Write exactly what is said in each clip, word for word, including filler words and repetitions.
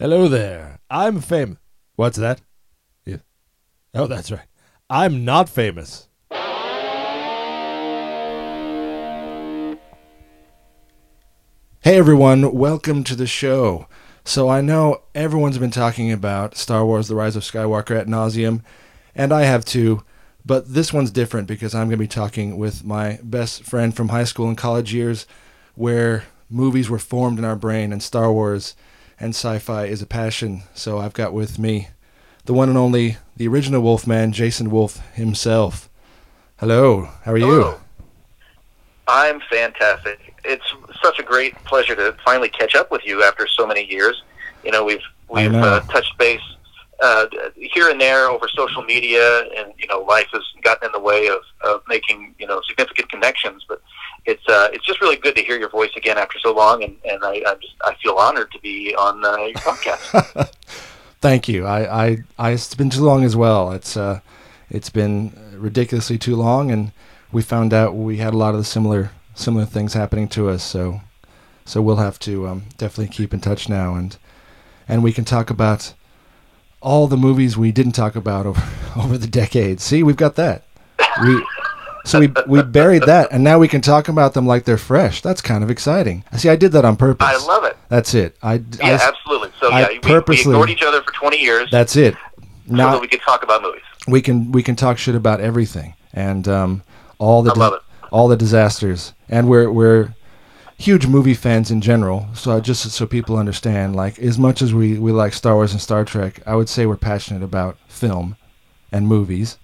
Hello there. I'm famous. What's that? Yeah. Oh, that's right. I'm not famous. Hey everyone, welcome to the show. So I know everyone's been talking about Star Wars The Rise of Skywalker ad nauseum, and I have too, but this one's different because I'm going to be talking with my best friend from high school and college years where movies were formed in our brain and Star Wars and sci-fi is a passion. So I've got with me the one and only, the original Wolfman, Jason Wolf himself. Hello, how are Hello. you? I'm fantastic. It's such a great pleasure to finally catch up with you after so many years. You know, we've we've uh, touched base uh, here and there over social media, and you know, life has gotten in the way of, of making you know significant connections. But it's uh, it's just really good to hear your voice again after so long, and and I I, just, I feel honored to be on uh, your podcast. Thank you. I, I I it's been too long as well. It's uh it's been ridiculously too long, and we found out we had a lot of the similar similar things happening to us. So so we'll have to um, definitely keep in touch now, and and we can talk about all the movies we didn't talk about over over the decades. See, we've got that. We, so we we buried that, and now we can talk about them like they're fresh. That's kind of exciting. See, I did that on purpose. I love it. That's it. I, yeah, I, absolutely. So I yeah, purposely, we, we ignored each other for twenty years. That's it. Now, so that we could talk about movies. We can we can talk shit about everything, and um, all the di- all the disasters, and we're we're huge movie fans in general. So just so people understand, like as much as we, we like Star Wars and Star Trek, I would say we're passionate about film and movies.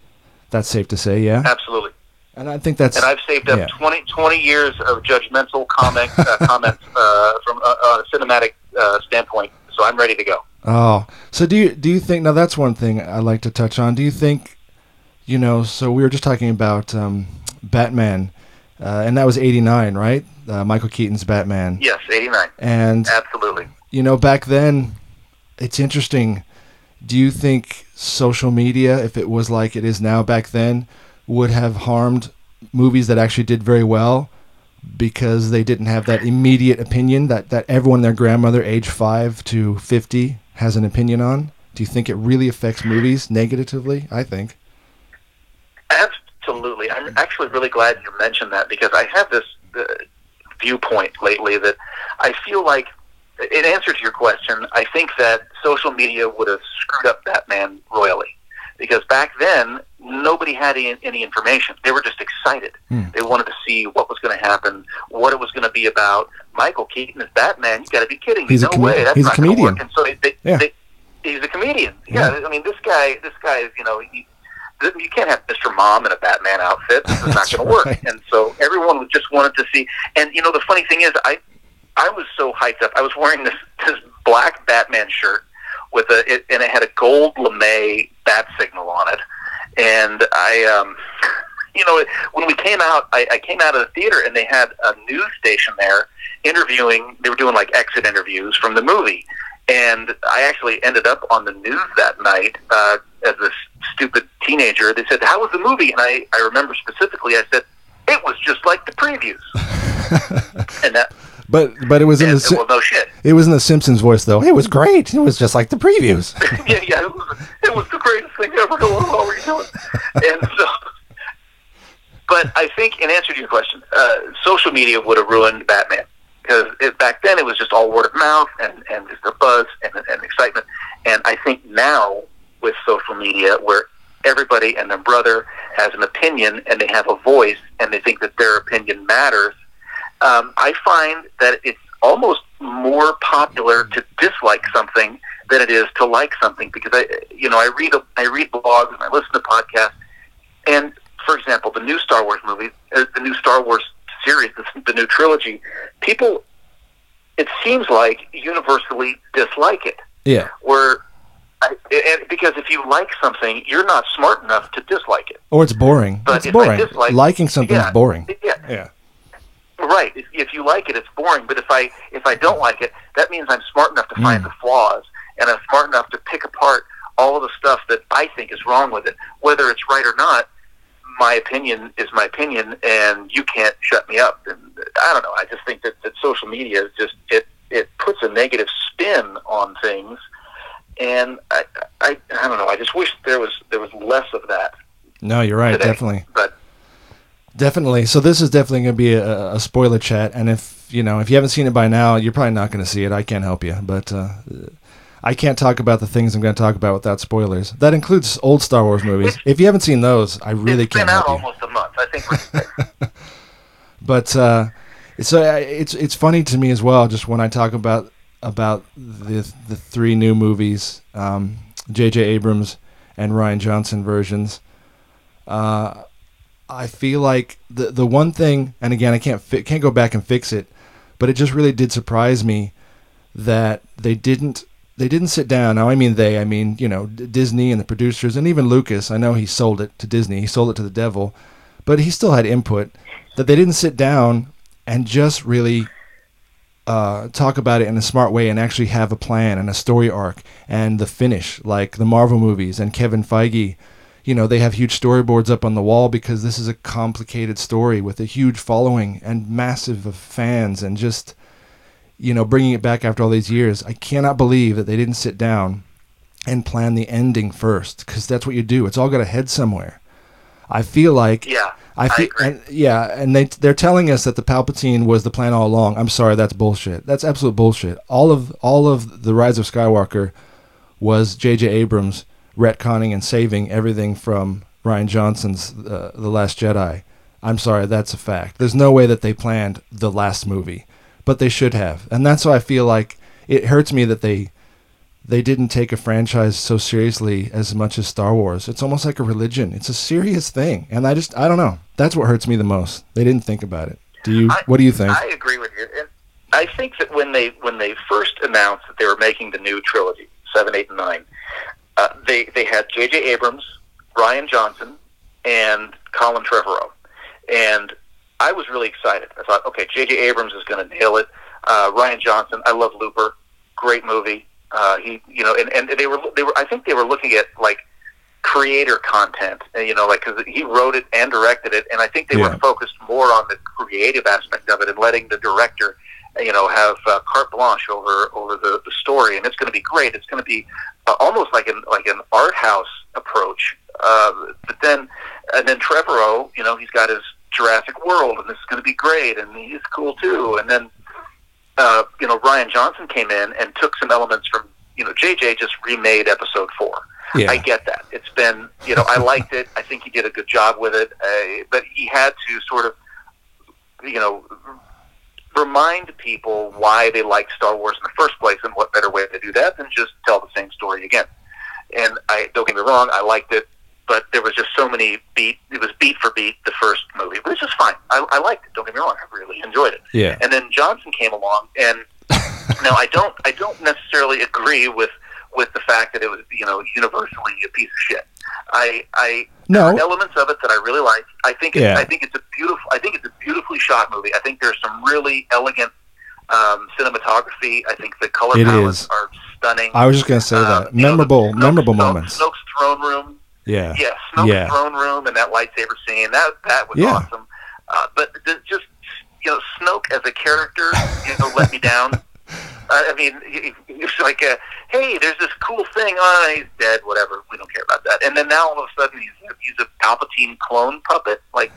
That's safe to say, yeah. Absolutely. And I think that's. And I've saved up yeah. twenty, twenty years of judgmental comment uh, comments uh, from a, a cinematic uh, standpoint. So I'm ready to go. Oh, so do you do you think now? That's one thing I like to touch on. Do you think, you know? So we were just talking about um, Batman, uh, and that was eighty-nine, right? Uh, Michael Keaton's Batman. Yes, eighty-nine. And absolutely. You know, back then, it's interesting. Do you think social media, if it was like it is now back then, would have harmed movies that actually did very well because they didn't have that immediate opinion that, that everyone, their grandmother, age five to fifty, has an opinion on? Do you think it really affects movies negatively? I think. Absolutely. I'm actually really glad you mentioned that because I have this uh, viewpoint lately that I feel like, in answer to your question, I think that social media would have screwed up Batman royally. Because back then, nobody had any, any information. They were just excited. Mm. They wanted to see what was going to happen, what it was going to be about. Michael Keaton is Batman. You got to be kidding me. He's no a com- way. That's he's not a comedian. Work. And so they, they, yeah. they, he's a comedian. Yeah. yeah. I mean, this guy. This guy is. You know, he, you can't have Mister Mom in a Batman outfit. This is not going right. to work. And so everyone just wanted to see. And you know, the funny thing is, I, I was so hyped up. I was wearing this this black Batman shirt. With a it, and it had a gold lame bat signal on it, and I, um, you know, when we came out, I, I came out of the theater and they had a news station there interviewing. They were doing like exit interviews from the movie, and I actually ended up on the news that night uh, as this stupid teenager. They said, "How was the movie?" And I, I remember specifically, I said, "It was just like the previews," and that. But but it was in and, the well, no shit. It was in the Simpsons voice though. It was great. It was just like the previews. yeah, yeah. It was, it was the greatest thing ever. Go on, what were you doing? And so, but I think in answer to your question, uh, social media would have ruined Batman because back then it was just all word of mouth and, and just a buzz and, and excitement. And I think now with social media, where everybody and their brother has an opinion and they have a voice and they think that their opinion matters. Um, I find that it's almost more popular to dislike something than it is to like something because I, you know, I read a, I read blogs and I listen to podcasts. And for example, the new Star Wars movie, uh, the new Star Wars series, the, the new trilogy, people, it seems like universally dislike it. Yeah. Where, I, and because if you like something, you're not smart enough to dislike it. Or it's boring. But it's if boring. I dislike, Liking something yeah, is boring. Yeah. Yeah. Right. If, if you like it, it's boring. But if I if I don't like it, that means I'm smart enough to find mm. the flaws, and I'm smart enough to pick apart all of the stuff that I think is wrong with it, whether it's right or not. My opinion is my opinion, and you can't shut me up. And I don't know. I just think that, that social media is just it. it puts a negative spin on things, and I, I, I don't know. I just wish there was there was less of that. No, you're right, today. Definitely. But definitely. So this is definitely going to be a, a spoiler chat, and if you know if you haven't seen it by now, you're probably not going to see it. I can't help you, but uh, I can't talk about the things I'm going to talk about without spoilers. That includes old Star Wars movies. It's, if you haven't seen those, I really can't help you. It's been out almost a month, I think. But uh, so it's it's funny to me as well. Just when I talk about about the the three new movies, um, J J. Abrams and Rian Johnson versions. Uh, I feel like the the one thing, and again, I can't fi- can't go back and fix it, but it just really did surprise me that they didn't they didn't sit down. Now, I mean they, I mean you know D- Disney and the producers and even Lucas. I know he sold it to Disney, he sold it to the devil, but he still had input. That they didn't sit down and just really uh, talk about it in a smart way and actually have a plan and a story arc and the finish, like the Marvel movies and Kevin Feige. You know, they have huge storyboards up on the wall because this is a complicated story with a huge following and massive of fans, and just, you know, bringing it back after all these years. I cannot believe that they didn't sit down and plan the ending first, because that's what you do. It's all got to head somewhere. I feel like, yeah, I feel, I and, yeah, and they they're telling us that the Palpatine was the plan all along. I'm sorry, that's bullshit. That's absolute bullshit. All of all of the Rise of Skywalker was J J. Abrams retconning and saving everything from Rian Johnson's uh, The Last Jedi. I'm sorry, that's a fact. There's no way that they planned the last movie, but they should have. And that's why I feel like it hurts me that they they didn't take a franchise so seriously as much as Star Wars. It's almost like a religion. It's a serious thing. And I just, I don't know. That's what hurts me the most. They didn't think about it. Do you? I, what do you think? I agree with you. And I think that when they when they first announced that they were making the new trilogy, seven, eight, and nine, Uh, they, they had J J. Abrams, Rian Johnson, and Colin Trevorrow. And I was really excited. I thought, okay, J J. Abrams is going to nail it. Uh, Rian Johnson, I love Looper. Great movie. Uh, he, you know, and, and they were, they were, I think they were looking at, like, creator content, you know, like, because he wrote it and directed it, and I think they yeah. were focused more on the creative aspect of it and letting the director, you know, have uh, carte blanche over over the, the story, and it's going to be great. It's going to be uh, almost like an like an art house approach. Uh, but then, and then Trevorrow, you know, he's got his Jurassic World, and this is going to be great, and he's cool too. And then, uh, you know, Rian Johnson came in and took some elements from, you know, J J just remade Episode Four. Yeah. I get that. It's been, you know, I liked it. I think he did a good job with it, uh, but he had to sort of, you know, remind people why they like Star Wars in the first place, and what better way to do that than just tell the same story again. And I don't get me wrong, I liked it, but there was just so many beat. It was beat for beat the first movie, which is fine. I, I liked it. Don't get me wrong, I really enjoyed it. Yeah. And then Johnson came along, and now I don't, I don't necessarily agree with with the fact that it was, you know, universally a piece of shit. I, I no. There are elements of it that I really like. I think, yeah. I think it's a beautiful. I think it's a beautifully shot movie. I think there's some really elegant um, cinematography. I think the color it palettes is. are stunning. I was just gonna say um, that memorable, know, Snoke's, memorable Snoke's, moments. Snoke's throne room. Yeah, yeah, Snoke's yeah. throne room and that lightsaber scene. That that was yeah. awesome. Uh, but the, just you know, Snoke as a character, you know, let me down. I mean, it's like, a, hey, there's this cool thing on, oh, he's dead, whatever, we don't care about that. And then now all of a sudden he's, he's a Palpatine clone puppet. Like,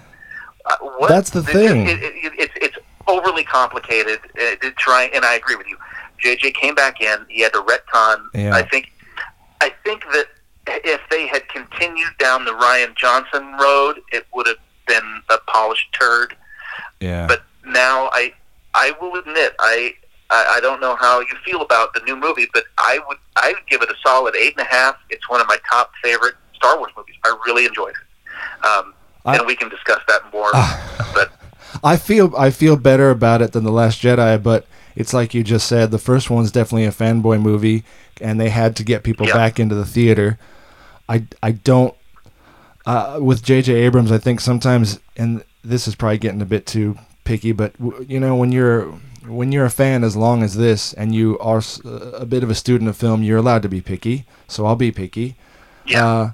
uh, what? That's the it, thing. It, it, it, it's, it's overly complicated. It, it try, and I agree with you. J J came back in, he had to retcon. Yeah. I think I think that if they had continued down the Rian Johnson road, it would have been a polished turd. Yeah. But now I, I will admit, I... I don't know how you feel about the new movie, but I would I would give it a solid eight and a half. It's one of my top favorite Star Wars movies. I really enjoyed it, um, I, and we can discuss that more. Uh, but I feel I feel better about it than The Last Jedi, but it's like you just said, the first one's definitely a fanboy movie, and they had to get people yeah. back into the theater. I I don't uh, with J J. Abrams. I think sometimes, and this is probably getting a bit too picky, but you know when you're When you're a fan as long as this, and you are a bit of a student of film, you're allowed to be picky. So I'll be picky. Yeah. Uh,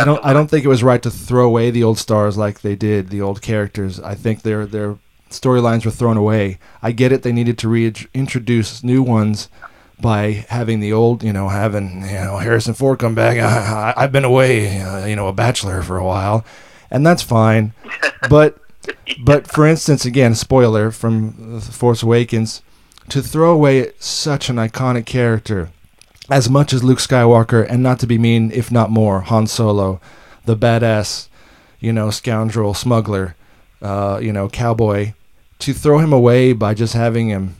I don't. I don't think it was right to throw away the old stars like they did, the old characters. I think they're they're storylines were thrown away. I get it; they needed to reintroduce new ones by having the old, you know, having you know Harrison Ford come back. I, I, I've been away, uh, you know, a bachelor for a while, and that's fine. But, but for instance, again, spoiler from Force Awakens, to throw away such an iconic character, as much as Luke Skywalker, and not to be mean, if not more, Han Solo, the badass, you know, scoundrel, smuggler, uh, you know, cowboy, to throw him away by just having him,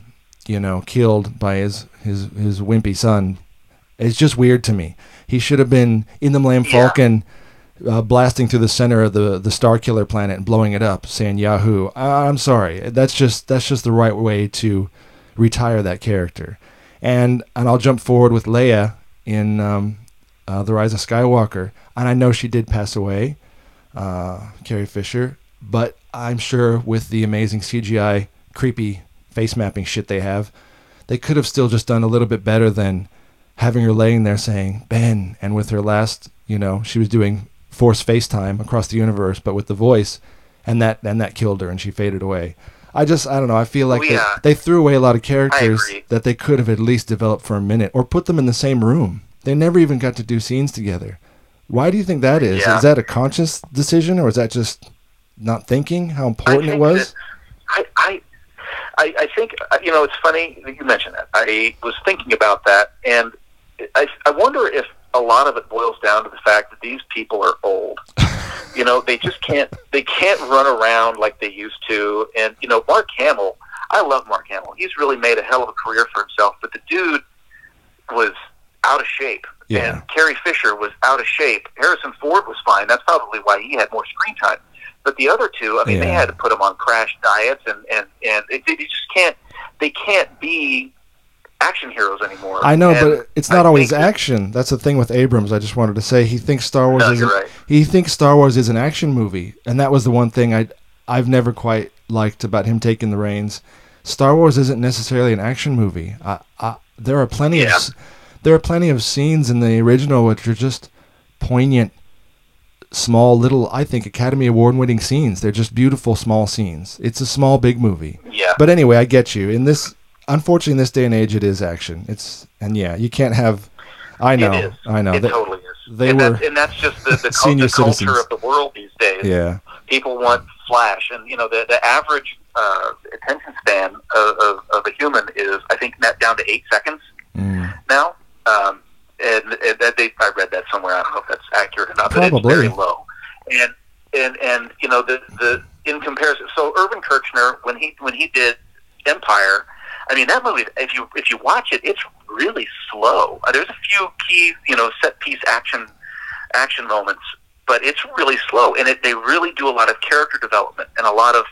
you know, killed by his, his, his wimpy son. It's just weird to me. He should have been in the Millennium yeah. Falcon uh, blasting through the center of the, the Star Killer planet and blowing it up, saying, Yahoo. I, I'm sorry. That's just that's just the right way to retire that character. And and I'll jump forward with Leia in um, uh, The Rise of Skywalker. And I know she did pass away, uh, Carrie Fisher, but I'm sure with the amazing C G I, creepy face mapping shit they have, they could have still just done a little bit better than having her laying there saying Ben, and with her last, you know, she was doing Force FaceTime across the universe, but with the voice, and that and that killed her, and she faded away. I just I don't know. I feel like we, they, uh, they threw away a lot of characters that they could have at least developed for a minute, or put them in the same room. They never even got to do scenes together. Why do you think that is? Yeah. Is that a conscious decision, or is that just not thinking how important it was? That, I. I I, I think, you know, it's funny that you mentioned that. I was thinking about that, and I, I wonder if a lot of it boils down to the fact that these people are old. You know, they just can't, they can't run around like they used to. And, you know, Mark Hamill, I love Mark Hamill. He's really made a hell of a career for himself, but the dude was out of shape. Yeah. And Carrie Fisher was out of shape. Harrison Ford was fine. That's probably why he had more screen time. But the other two, I mean, yeah. they had to put them on crash diets, and and and they just can't. They can't be action heroes anymore. I know, and but it's not I always action. That's the thing with Abrams. I just wanted to say he thinks Star Wars. No, is you're right. He thinks Star Wars is an action movie, and that was the one thing I I've never quite liked about him taking the reins. Star Wars isn't necessarily an action movie. I, I, there are plenty yeah. of there are plenty of scenes in the original which are just poignant. Small little, I think, Academy Award winning scenes. They're just beautiful small scenes. It's a small big movie. Yeah. But anyway, I get you. In this, unfortunately, in this day and age, it is action. It's and yeah, you can't have. I know. It is. I know. It they, totally is. They and were. That's, and that's just the, the, cult, the culture citizens. Of the world these days. Yeah. People want flash, and you know the the average uh, attention span of, of of a human is, I think, net down to eight seconds mm. now. Um, And, and that they, I read that somewhere. I don't know if that's accurate or not, but Probably. It's very low. And and and you know the the in comparison. So Irvin Kirchner, when he when he did Empire, I mean that movie. If you if you watch it, it's really slow. There's a few key you know set piece action action moments, but it's really slow. And it, they really do a lot of character development and a lot of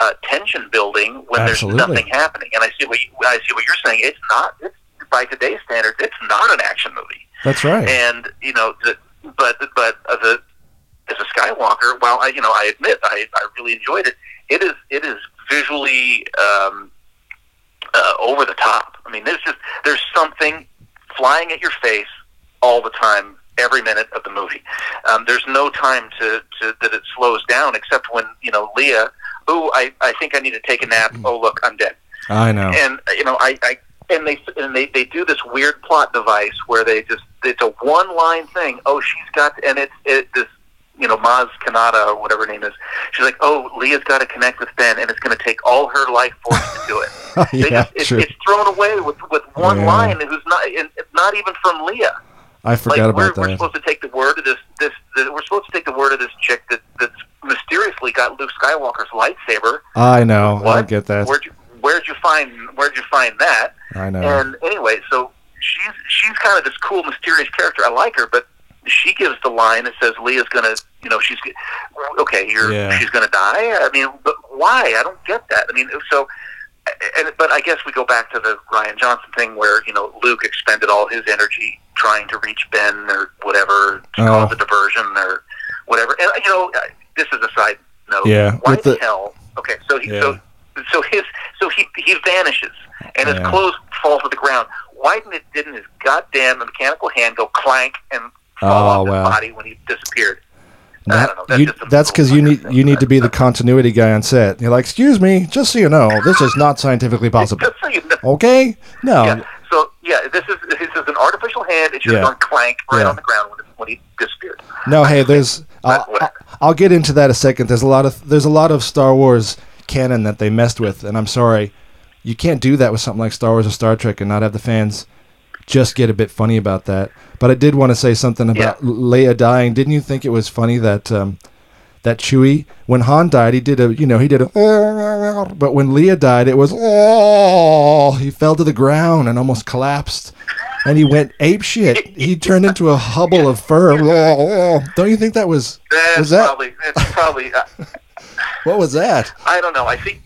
uh, tension building when Absolutely. There's nothing happening. And I see what you, I see what you're saying. It's not. It's by today's standards, it's not an action movie. That's right. And you know, the, but but uh, the as a Skywalker, while I you know I admit I, I really enjoyed it. It is it is visually um, uh, over the top. I mean, there's just there's something flying at your face all the time, every minute of the movie. Um, there's no time to, to that it slows down, except when you know Leia. Ooh, I I think I need to take a nap. Oh look, I'm dead. I know. And you know I. I And they and they, they do this weird plot device where they just it's a one line thing. Oh, she's got and it's it this you know Maz Kanata or whatever her name is. She's like, oh, Leia's got to connect with Ben, and it's going to take all her life force to do it. yeah, they just, it's, it's thrown away with, with one yeah. line, and who's not and not even from Leia. I forgot like, about we're, that. We're supposed to take the word of this this the, we're supposed to take the word of this chick that that's mysteriously got Luke Skywalker's lightsaber. I know. What? I get that. Where'd you, where'd you find where'd you find that? I know. And anyway, so she's she's kind of this cool, mysterious character. I like her, but she gives the line that says Leia's gonna, you know, she's okay. You're yeah. she's gonna die. I mean, but why? I don't get that. I mean, so, and but I guess we go back to the Rian Johnson thing where you know Luke expended all his energy trying to reach Ben or whatever to oh. cause the diversion or whatever. And you know, this is a side note. Yeah. Why the, the hell? Okay, so he yeah. so. So his, so he he vanishes, and his yeah. clothes fall to the ground. Why didn't it, didn't his goddamn mechanical hand go clank and fall oh, off his wow. body when he disappeared? That, I don't know. That's you, that's because you need you need to be the continuity guy on set. You're like, excuse me, just so you know, this is not scientifically possible. Just so you know. Okay? No. Yeah. So yeah, this is this is an artificial hand. It should have yeah. gone clank right yeah. on the ground when, it, when he disappeared. No, I hey, there's. I'll, I'll, I'll get into that in a second. There's a lot of there's a lot of Star Wars canon that they messed with, and I'm sorry, you can't do that with something like Star Wars or Star Trek and not have the fans just get a bit funny about that. But I did want to say something about yeah. Leia dying. Didn't you think it was funny that um, that Chewie, when Han died, he did a, you know, he did a, but when Leia died, it was, oh, he fell to the ground and almost collapsed, and he went ape shit. He turned into a hubble of fur. Don't you think that was? That's was that? Probably. That's probably. Uh, what was that? I don't know. I think.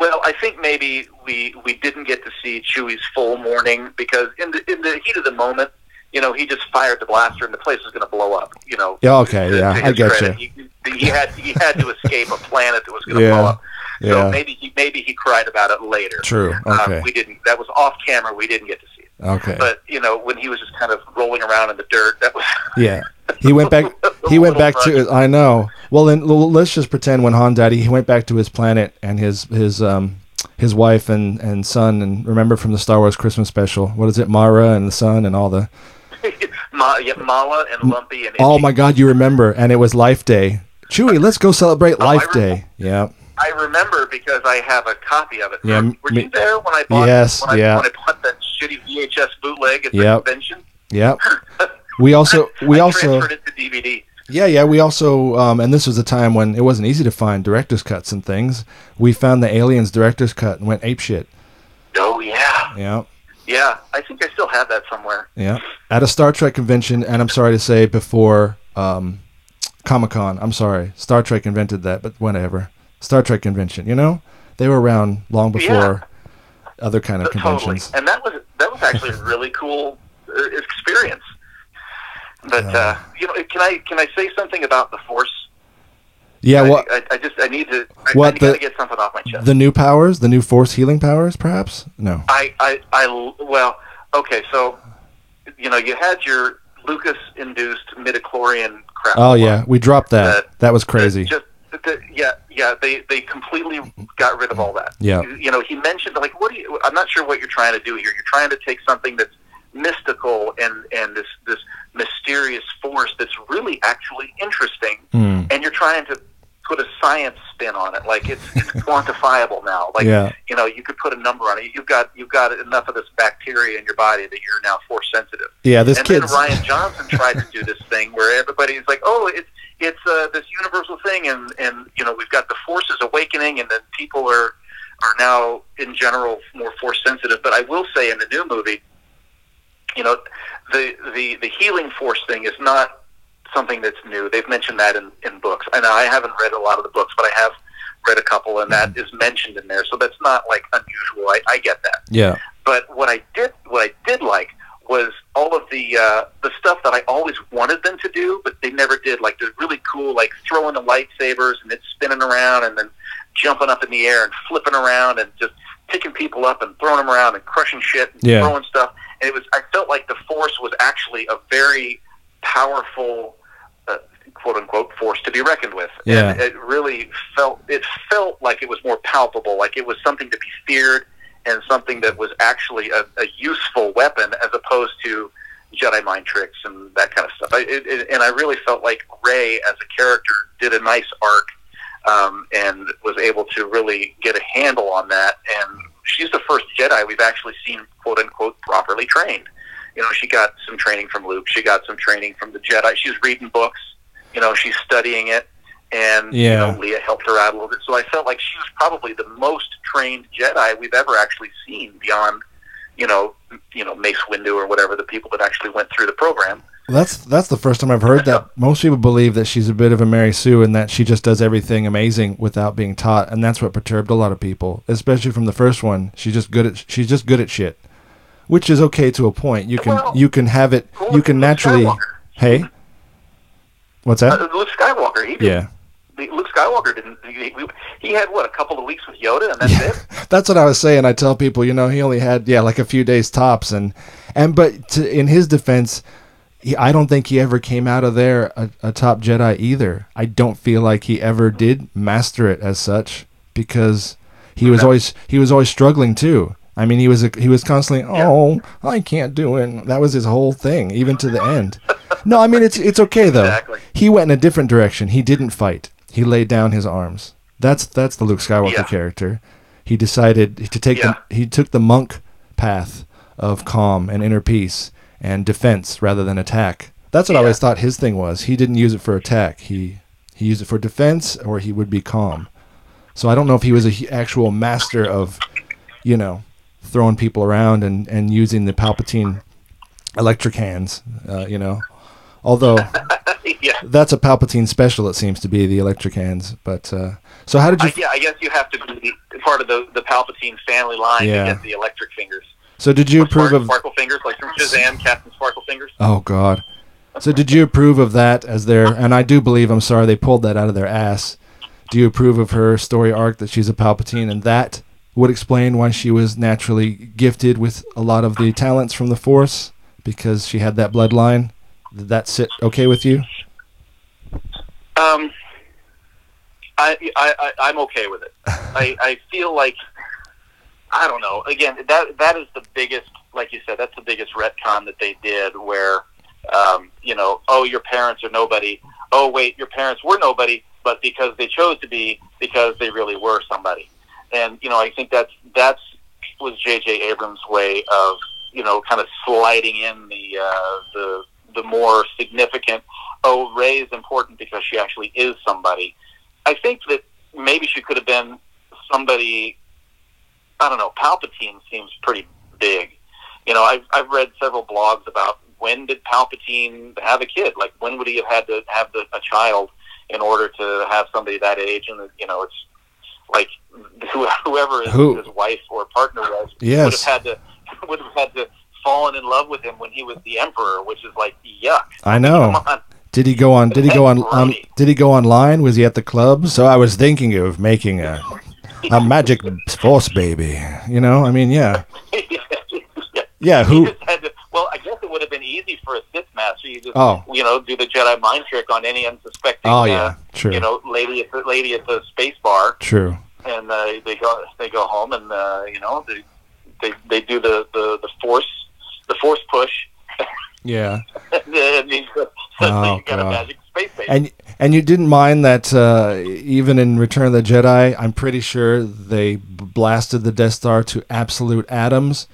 Well, I think maybe we we didn't get to see Chewie's full mourning because in the in the heat of the moment, you know, he just fired the blaster and the place was going to blow up. You know. Yeah. Okay. To, yeah. To I get you. He, he had he had to escape a planet that was going to yeah. blow up. So yeah. maybe he maybe he cried about it later. True. Okay. Um, we didn't. That was off camera. We didn't get to see it. Okay. But you know, when he was just kind of rolling around in the dirt, that was. Yeah. He went back. He went back much. to. I know. Well, then let's just pretend when Han died, he went back to his planet and his his um his wife and, and son. And remember from the Star Wars Christmas special, what is it, Mara and the son and all the. Ma, yeah, Mala and Lumpy and. Oh my God, you remember? And it was Life Day. Chewie, let's go celebrate oh, Life Day. Yeah. I remember because I have a copy of it. Yeah, were me, you there when I bought? Yes. When I, yeah. when I bought that shitty V H S bootleg at the yep. convention. Yep. We also we I also transferred it to D V D. Yeah, yeah. We also um, and this was a time when it wasn't easy to find director's cuts and things. We found the Aliens director's cut and went apeshit. Oh yeah. Yeah. Yeah. I think I still have that somewhere. Yeah. At a Star Trek convention, and I'm sorry to say, before um, Comic-Con. I'm sorry, Star Trek invented that, but whatever. Star Trek convention, you know, they were around long before yeah. other kind of conventions. Totally. And that was that was actually a really cool experience. But yeah. uh, you know, can I can I say something about the Force? Yeah, well, I, I, I just I need to I, what, I need the, to get something off my chest. The new powers, the new Force healing powers, perhaps? No. I, I, I well, okay, so you know, you had your Lucas-induced midichlorian crap. Oh one, yeah, we dropped that. That, that was crazy. Just, the, yeah, yeah, they, they completely got rid of all that. Yeah, you, you know, he mentioned like, what do you? I'm not sure what you're trying to do here. You're trying to take something that's mystical and, and this this mysterious force that's really actually interesting, mm. and you're trying to put a science spin on it. Like it's, it's quantifiable now. Like yeah. you know, you could put a number on it. You've got you've got enough of this bacteria in your body that you're now force sensitive. Yeah, this kid. And then Rian Johnson tried to do this thing where everybody's like, oh, it's it's uh, this universal thing, and, and you know, we've got the forces awakening, and then people are are now in general more force sensitive. But I will say, in the new movie, you know, the, the, the healing force thing is not something that's new. They've mentioned that in, in books. I know I haven't read a lot of the books, but I have read a couple, and that mm-hmm. is mentioned in there. So that's not like unusual. I, I get that. Yeah. But what I did what I did like was all of the uh, the stuff that I always wanted them to do, but they never did. Like the really cool, like throwing the lightsabers and it's spinning around, and then jumping up in the air and flipping around and just picking people up and throwing them around and crushing shit and yeah. throwing stuff. And it was, I felt like the Force was actually a very powerful, uh, quote unquote, force to be reckoned with. Yeah. And it really felt, it felt like it was more palpable, like it was something to be feared and something that was actually a, a useful weapon as opposed to Jedi mind tricks and that kind of stuff. I, it, it, and I really felt like Rey as a character did a nice arc um, and was able to really get a handle on that, and she's the first Jedi we've actually seen, quote unquote, properly trained. You know, she got some training from Luke. She got some training from the Jedi. She's reading books. You know, she's studying it. And, yeah. you know, Leia helped her out a little bit. So I felt like she was probably the most trained Jedi we've ever actually seen beyond, you know, you know, Mace Windu or whatever, the people that actually went through the program. That's that's the first time I've heard that. Most people believe that she's a bit of a Mary Sue and that she just does everything amazing without being taught, and that's what perturbed a lot of people, especially from the first one. She's just good at she's just good at shit, which is okay to a point. You can well, you can have it. Well, you can Luke naturally. Skywalker. Hey, what's that? Uh, Luke Skywalker. He did, yeah. Luke Skywalker didn't. He, he had what, a couple of weeks with Yoda, and that's yeah. it. That's what I was saying. I tell people, you know, he only had yeah like a few days tops, and and but to, in his defense. he, I don't think he ever came out of there a, a top Jedi either. I don't feel like he ever did master it as such, because he was no. always he was always struggling too. I mean, he was a, he was constantly, oh, yeah. I can't do it. That was his whole thing, even to the end. No, I mean, it's it's okay though. Exactly. He went in a different direction. He didn't fight. He laid down his arms. That's that's the Luke Skywalker yeah. character. He decided to take yeah. the he took the monk path of calm and inner peace and defense rather than attack. That's what yeah. I always thought his thing was. He didn't use it for attack. He he used it for defense, or he would be calm. So I don't know if he was an actual master of, you know, throwing people around and, and using the Palpatine electric hands, uh, you know. Although yeah. that's a Palpatine special, it seems to be, the electric hands. But uh, so how did you? I, yeah, I guess you have to be part of the the Palpatine family line yeah. to get the electric fingers. So did you or approve spark, of Sparkle Fingers, like from Shazam, Captain Sparkle Fingers? Oh God! So did you approve of that as their? And I do believe, I'm sorry, they pulled that out of their ass. Do you approve of her story arc that she's a Palpatine, and that would explain why she was naturally gifted with a lot of the talents from the Force, because she had that bloodline? Did that sit okay with you? Um, I I, I I'm okay with it. I I feel like. I don't know. Again, that that is the biggest, like you said, that's the biggest retcon that they did, where, um, you know, oh, your parents are nobody. Oh, wait, your parents were nobody, but because they chose to be, because they really were somebody. And, you know, I think that's, that's was J J. Abrams' way of, you know, kind of sliding in the, uh, the, the more significant, oh, Rey is important because she actually is somebody. I think that maybe she could have been somebody. I don't know, Palpatine seems pretty big. You know, I've, I've read several blogs about when did Palpatine have a kid? Like, when would he have had to have the, a child in order to have somebody that age? And, you know, it's like whoever his, Who? his wife or partner was yes. would have had to would have had to fallen in love with him when he was the Emperor, which is like, yuck. I know. Come on. Did he go on? Did he go on, on? Did he go online? Was he at the club? So I was thinking of making a. A magic Force baby, you know? I mean, yeah. yeah. yeah, who? He just had to, well, I guess it would have been easy for a Sith master. You just, oh. you know, do the Jedi mind trick on any unsuspecting, oh, yeah. True. Uh, you know, lady at, the, lady at the space bar. True. And uh, they go they go home and, uh, you know, they they, they do the, the, the Force the force push. Yeah. and then suddenly oh, you got God. a magic space baby. And, And you didn't mind that uh, even in Return of the Jedi, I'm pretty sure they blasted the Death Star to absolute atoms,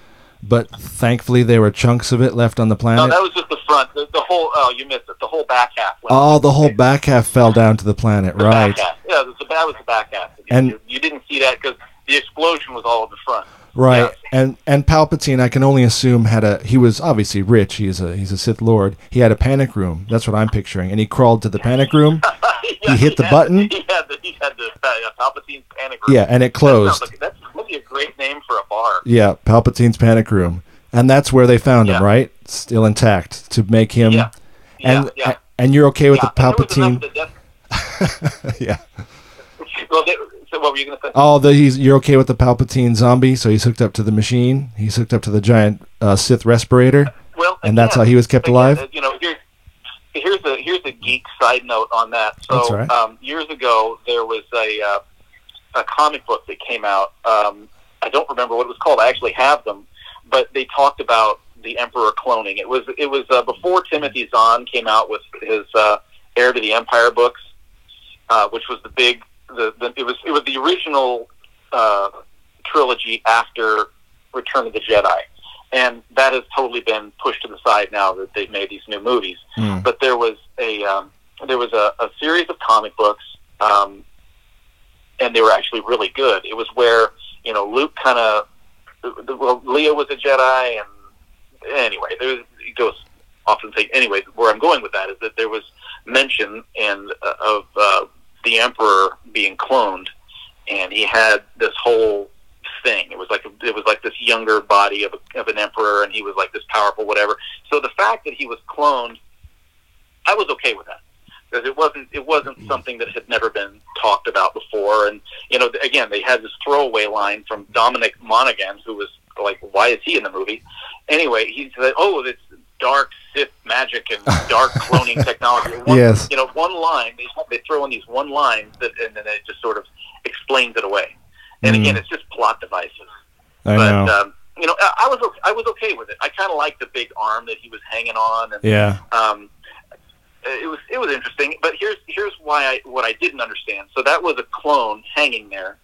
but thankfully there were chunks of it left on the planet. No, that was just the front. The, the whole, oh, you missed it. The whole back half. Oh, the whole back half fell down to the planet, the right. Back half. Yeah, that was the back half. You, and, you didn't see that because the explosion was all at the front. Right, yeah. and and Palpatine, I can only assume had a. He was obviously rich. He's a he's a Sith Lord. He had a panic room. That's what I'm picturing. And he crawled to the panic room. yeah, he hit he the had, button. He had the, he had the uh, Palpatine's panic room. Yeah, and it closed. That sounds like, that's really a great name for a bar. Yeah, Palpatine's panic room, and that's where they found yeah. him. Right, still intact to make him. Yeah. And yeah, yeah. and you're okay with yeah, the Palpatine? yeah. Well, they, what were you going to say? Oh, the, he's, you're okay with the Palpatine zombie, so he's hooked up to the machine. He's hooked up to the giant uh, Sith respirator, well, again, and that's how he was kept again, alive? You know, here's, here's, a, here's a geek side note on that. So, that's right. um, years ago, there was a, uh, a comic book that came out. Um, I don't remember what it was called. I actually have them, but they talked about the Emperor cloning. It was, it was uh, before Timothy Zahn came out with his uh, Heir to the Empire books, uh, which was the big... The, the, it was it was the original uh, trilogy after Return of the Jedi, and that has totally been pushed to the side now that they've made these new movies. Mm. But there was a um, there was a, a series of comic books, um, and they were actually really good. It was where you know Luke kind of well, Leia was a Jedi, and anyway, there was, it goes off and say anyway. Where I'm going with that is that there was mention and uh, of. Uh, the Emperor being cloned, and he had this whole thing. It was like it was like this younger body of, a, of an emperor, and he was like this powerful whatever. So the fact that he was cloned, I was okay with that because it wasn't it wasn't something that had never been talked about before. And you know, again, they had this throwaway line from Dominic Monaghan, who was like, "Why is he in the movie?" Anyway, he said, "Oh, it's." dark Sith magic and dark cloning technology. One, yes. You know, one line, they, they throw in these one lines that, and then it just sort of explains it away. And mm. again, it's just plot devices. I but, know. Um, you know, I, I was okay, I was okay with it. I kind of liked the big arm that he was hanging on. And, yeah. Um, it was it was interesting, but here's here's why I what I didn't understand. So that was a clone hanging there.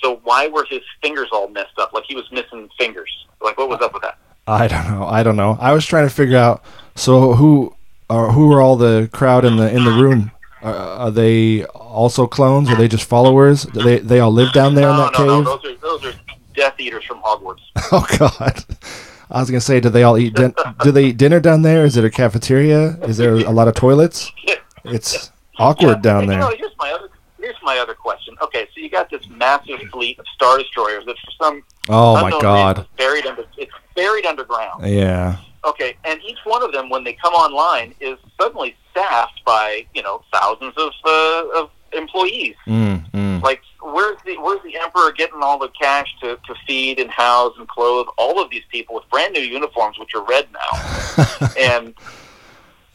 So why were his fingers all messed up? Like he was missing fingers. Like what was up with that? I don't know. I don't know. I was trying to figure out. So who are who are all the crowd in the in the room? Are, are they also clones? Are they just followers? Do they they all live down there no, in that no, cave? No, no, those are those are Death Eaters from Hogwarts. Oh God. I was gonna say, do they all eat? Din- do they eat dinner down there? Is it a cafeteria? Is there a lot of toilets? It's awkward yeah, down there. You know, here's my other. Here's my other question. Okay, so you got this massive fleet of Star Destroyers that for some oh my god reason, buried under it's buried underground. Yeah. Okay, and each one of them, when they come online, is suddenly staffed by you know thousands of uh, of employees. Mm, mm. Like where's the where's the Emperor getting all the cash to, to feed and house and clothe all of these people with brand new uniforms, which are red now. and,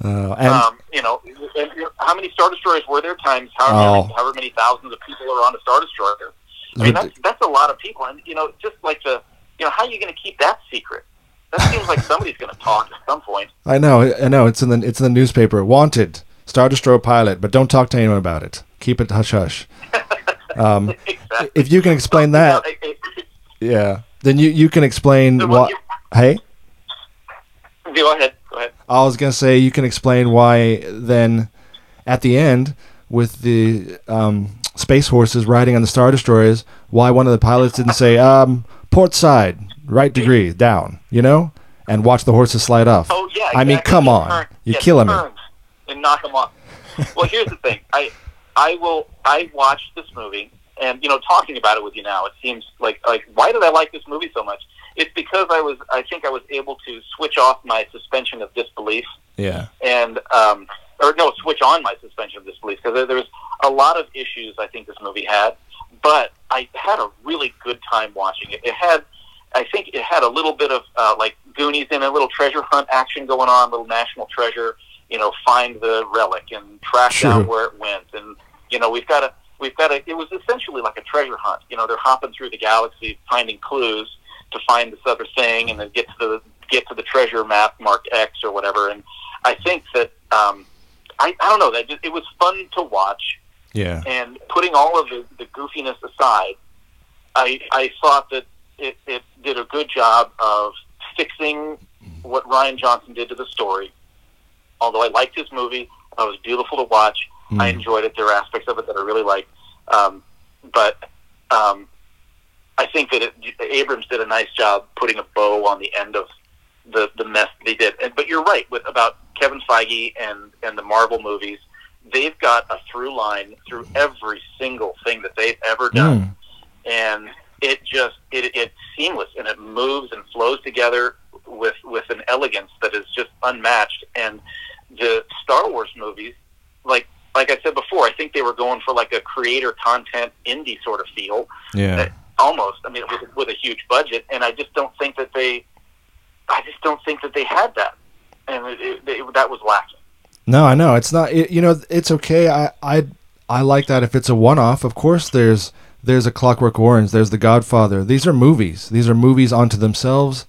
uh, and um, you know, and how many Star Destroyers were there? Times however, oh. many, however many thousands of people are on a Star Destroyer. I mean, that's that's a lot of people, and you know, just like the you know, how are you going to keep that secret? That seems like somebody's going to talk at some point. I know, I know. It's in the it's in the newspaper. Wanted Star Destroyer pilot, but don't talk to anyone about it. Keep it hush hush. Um, exactly. If you can explain that, yeah, then you, you can explain so why. You, hey, go ahead. Go ahead. I was gonna say you can explain why. Then, at the end, with the um, space horses riding on the Star Destroyers, why one of the pilots didn't say um, "port side, right degree down," you know, and watch the horses slide off. Oh yeah. Exactly. I mean, come on, turn. You're yeah, killing me. And knock them off. Well, here's the thing. I. I will. I watched this movie, and you know, talking about it with you now, it seems like like why did I like this movie so much? It's because I was. I think I was able to switch off my suspension of disbelief. Yeah. And um, or no, switch on my suspension of disbelief because there, there was a lot of issues I think this movie had, but I had a really good time watching it. It had, I think, it had a little bit of uh, like Goonies in a little treasure hunt action going on, little National Treasure. You know, find the relic and track sure. down where it went, and you know we've got to, we've got to. It was essentially like a treasure hunt. You know, they're hopping through the galaxy, finding clues to find this other thing, and then get to the get to the treasure map marked X or whatever. And I think that um, I, I don't know that it was fun to watch. Yeah. And putting all of the, the goofiness aside, I I thought that it, it did a good job of fixing what Rian Johnson did to the story. Although I liked his movie, it was beautiful to watch. Mm. I enjoyed it. There were aspects of it that I really liked. Um, but um, I think that it, Abrams did a nice job putting a bow on the end of the, the mess they did. And, but you're right with about Kevin Feige and, and the Marvel movies. They've got a through line through every single thing that they've ever done. Mm. And it just, it, it's seamless, and it moves and flows together with with an elegance that is just unmatched. And the Star Wars movies, like like I said before, I think they were going for like a creator content indie sort of feel. Yeah. Almost. I mean, with, with a huge budget, and I just don't think that they, I just don't think that they had that, and it, it, it, that was lacking. No, I know it's not. It, you know, it's okay. I I I like that if it's a one off. Of course, there's there's a Clockwork Orange. There's The Godfather. These are movies. These are movies unto themselves.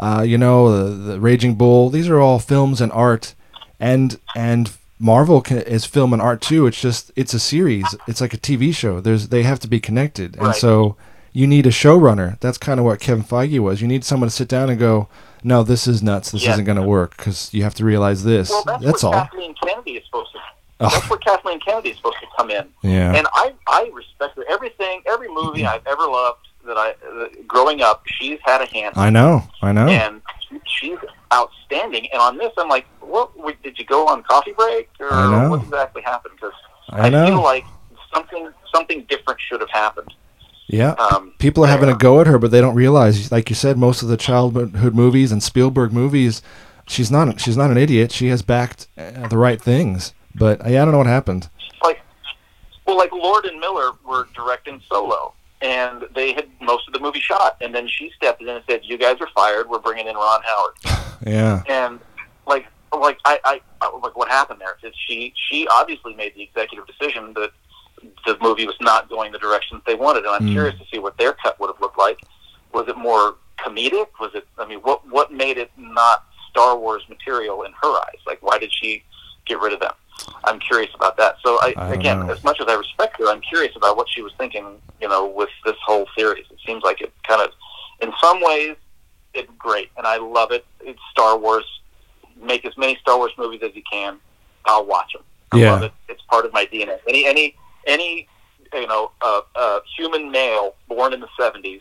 Uh, you know, the, the Raging Bull. These are all films and art, and and Marvel can, is film and art too. It's just it's a series. It's like a T V show. There's they have to be connected, and right. So you need a showrunner. That's kind of what Kevin Feige was. You need someone to sit down and go, no, this is nuts. This yeah. isn't going to work because you have to realize this. Well, that's, that's what all. Kathleen Kennedy is supposed to. Oh. That's where Kathleen Kennedy is supposed to come in. Yeah. And I I respect her. Everything, every movie I've ever loved. That I, uh, growing up, she's had a hand. I know, I know. And she's outstanding. And on this, I'm like, what? Did you go on coffee break, or what exactly happened? Because I, I feel like something, something different should have happened. Yeah, um, people are having a go at her, but they don't realize, like you said, most of the childhood movies and Spielberg movies, she's not, she's not an idiot. She has backed uh, the right things. But yeah, I don't know what happened. Like, well, like Lord and Miller were directing Solo. And they had most of the movie shot, and then she stepped in and said, "You guys are fired. We're bringing in Ron Howard." Yeah. And like I, I, I like what happened there is she she obviously made the executive decision that the movie was not going the direction that they wanted, and I'm mm. curious to see what their cut would have looked like. Was it more comedic? Was it? I mean, what what made it not Star Wars material in her eyes? Like, why did she get rid of them? I'm curious about that. So, I, I again, know. as much as I respect her, I'm curious about what she was thinking, you know, with this whole series. It seems like it kind of, in some ways, it's great, and I love it. It's Star Wars. Make as many Star Wars movies as you can. I'll watch them. I yeah. love it. It's part of my D N A. Any, any, any, you know, uh, uh, human male born in the seventies,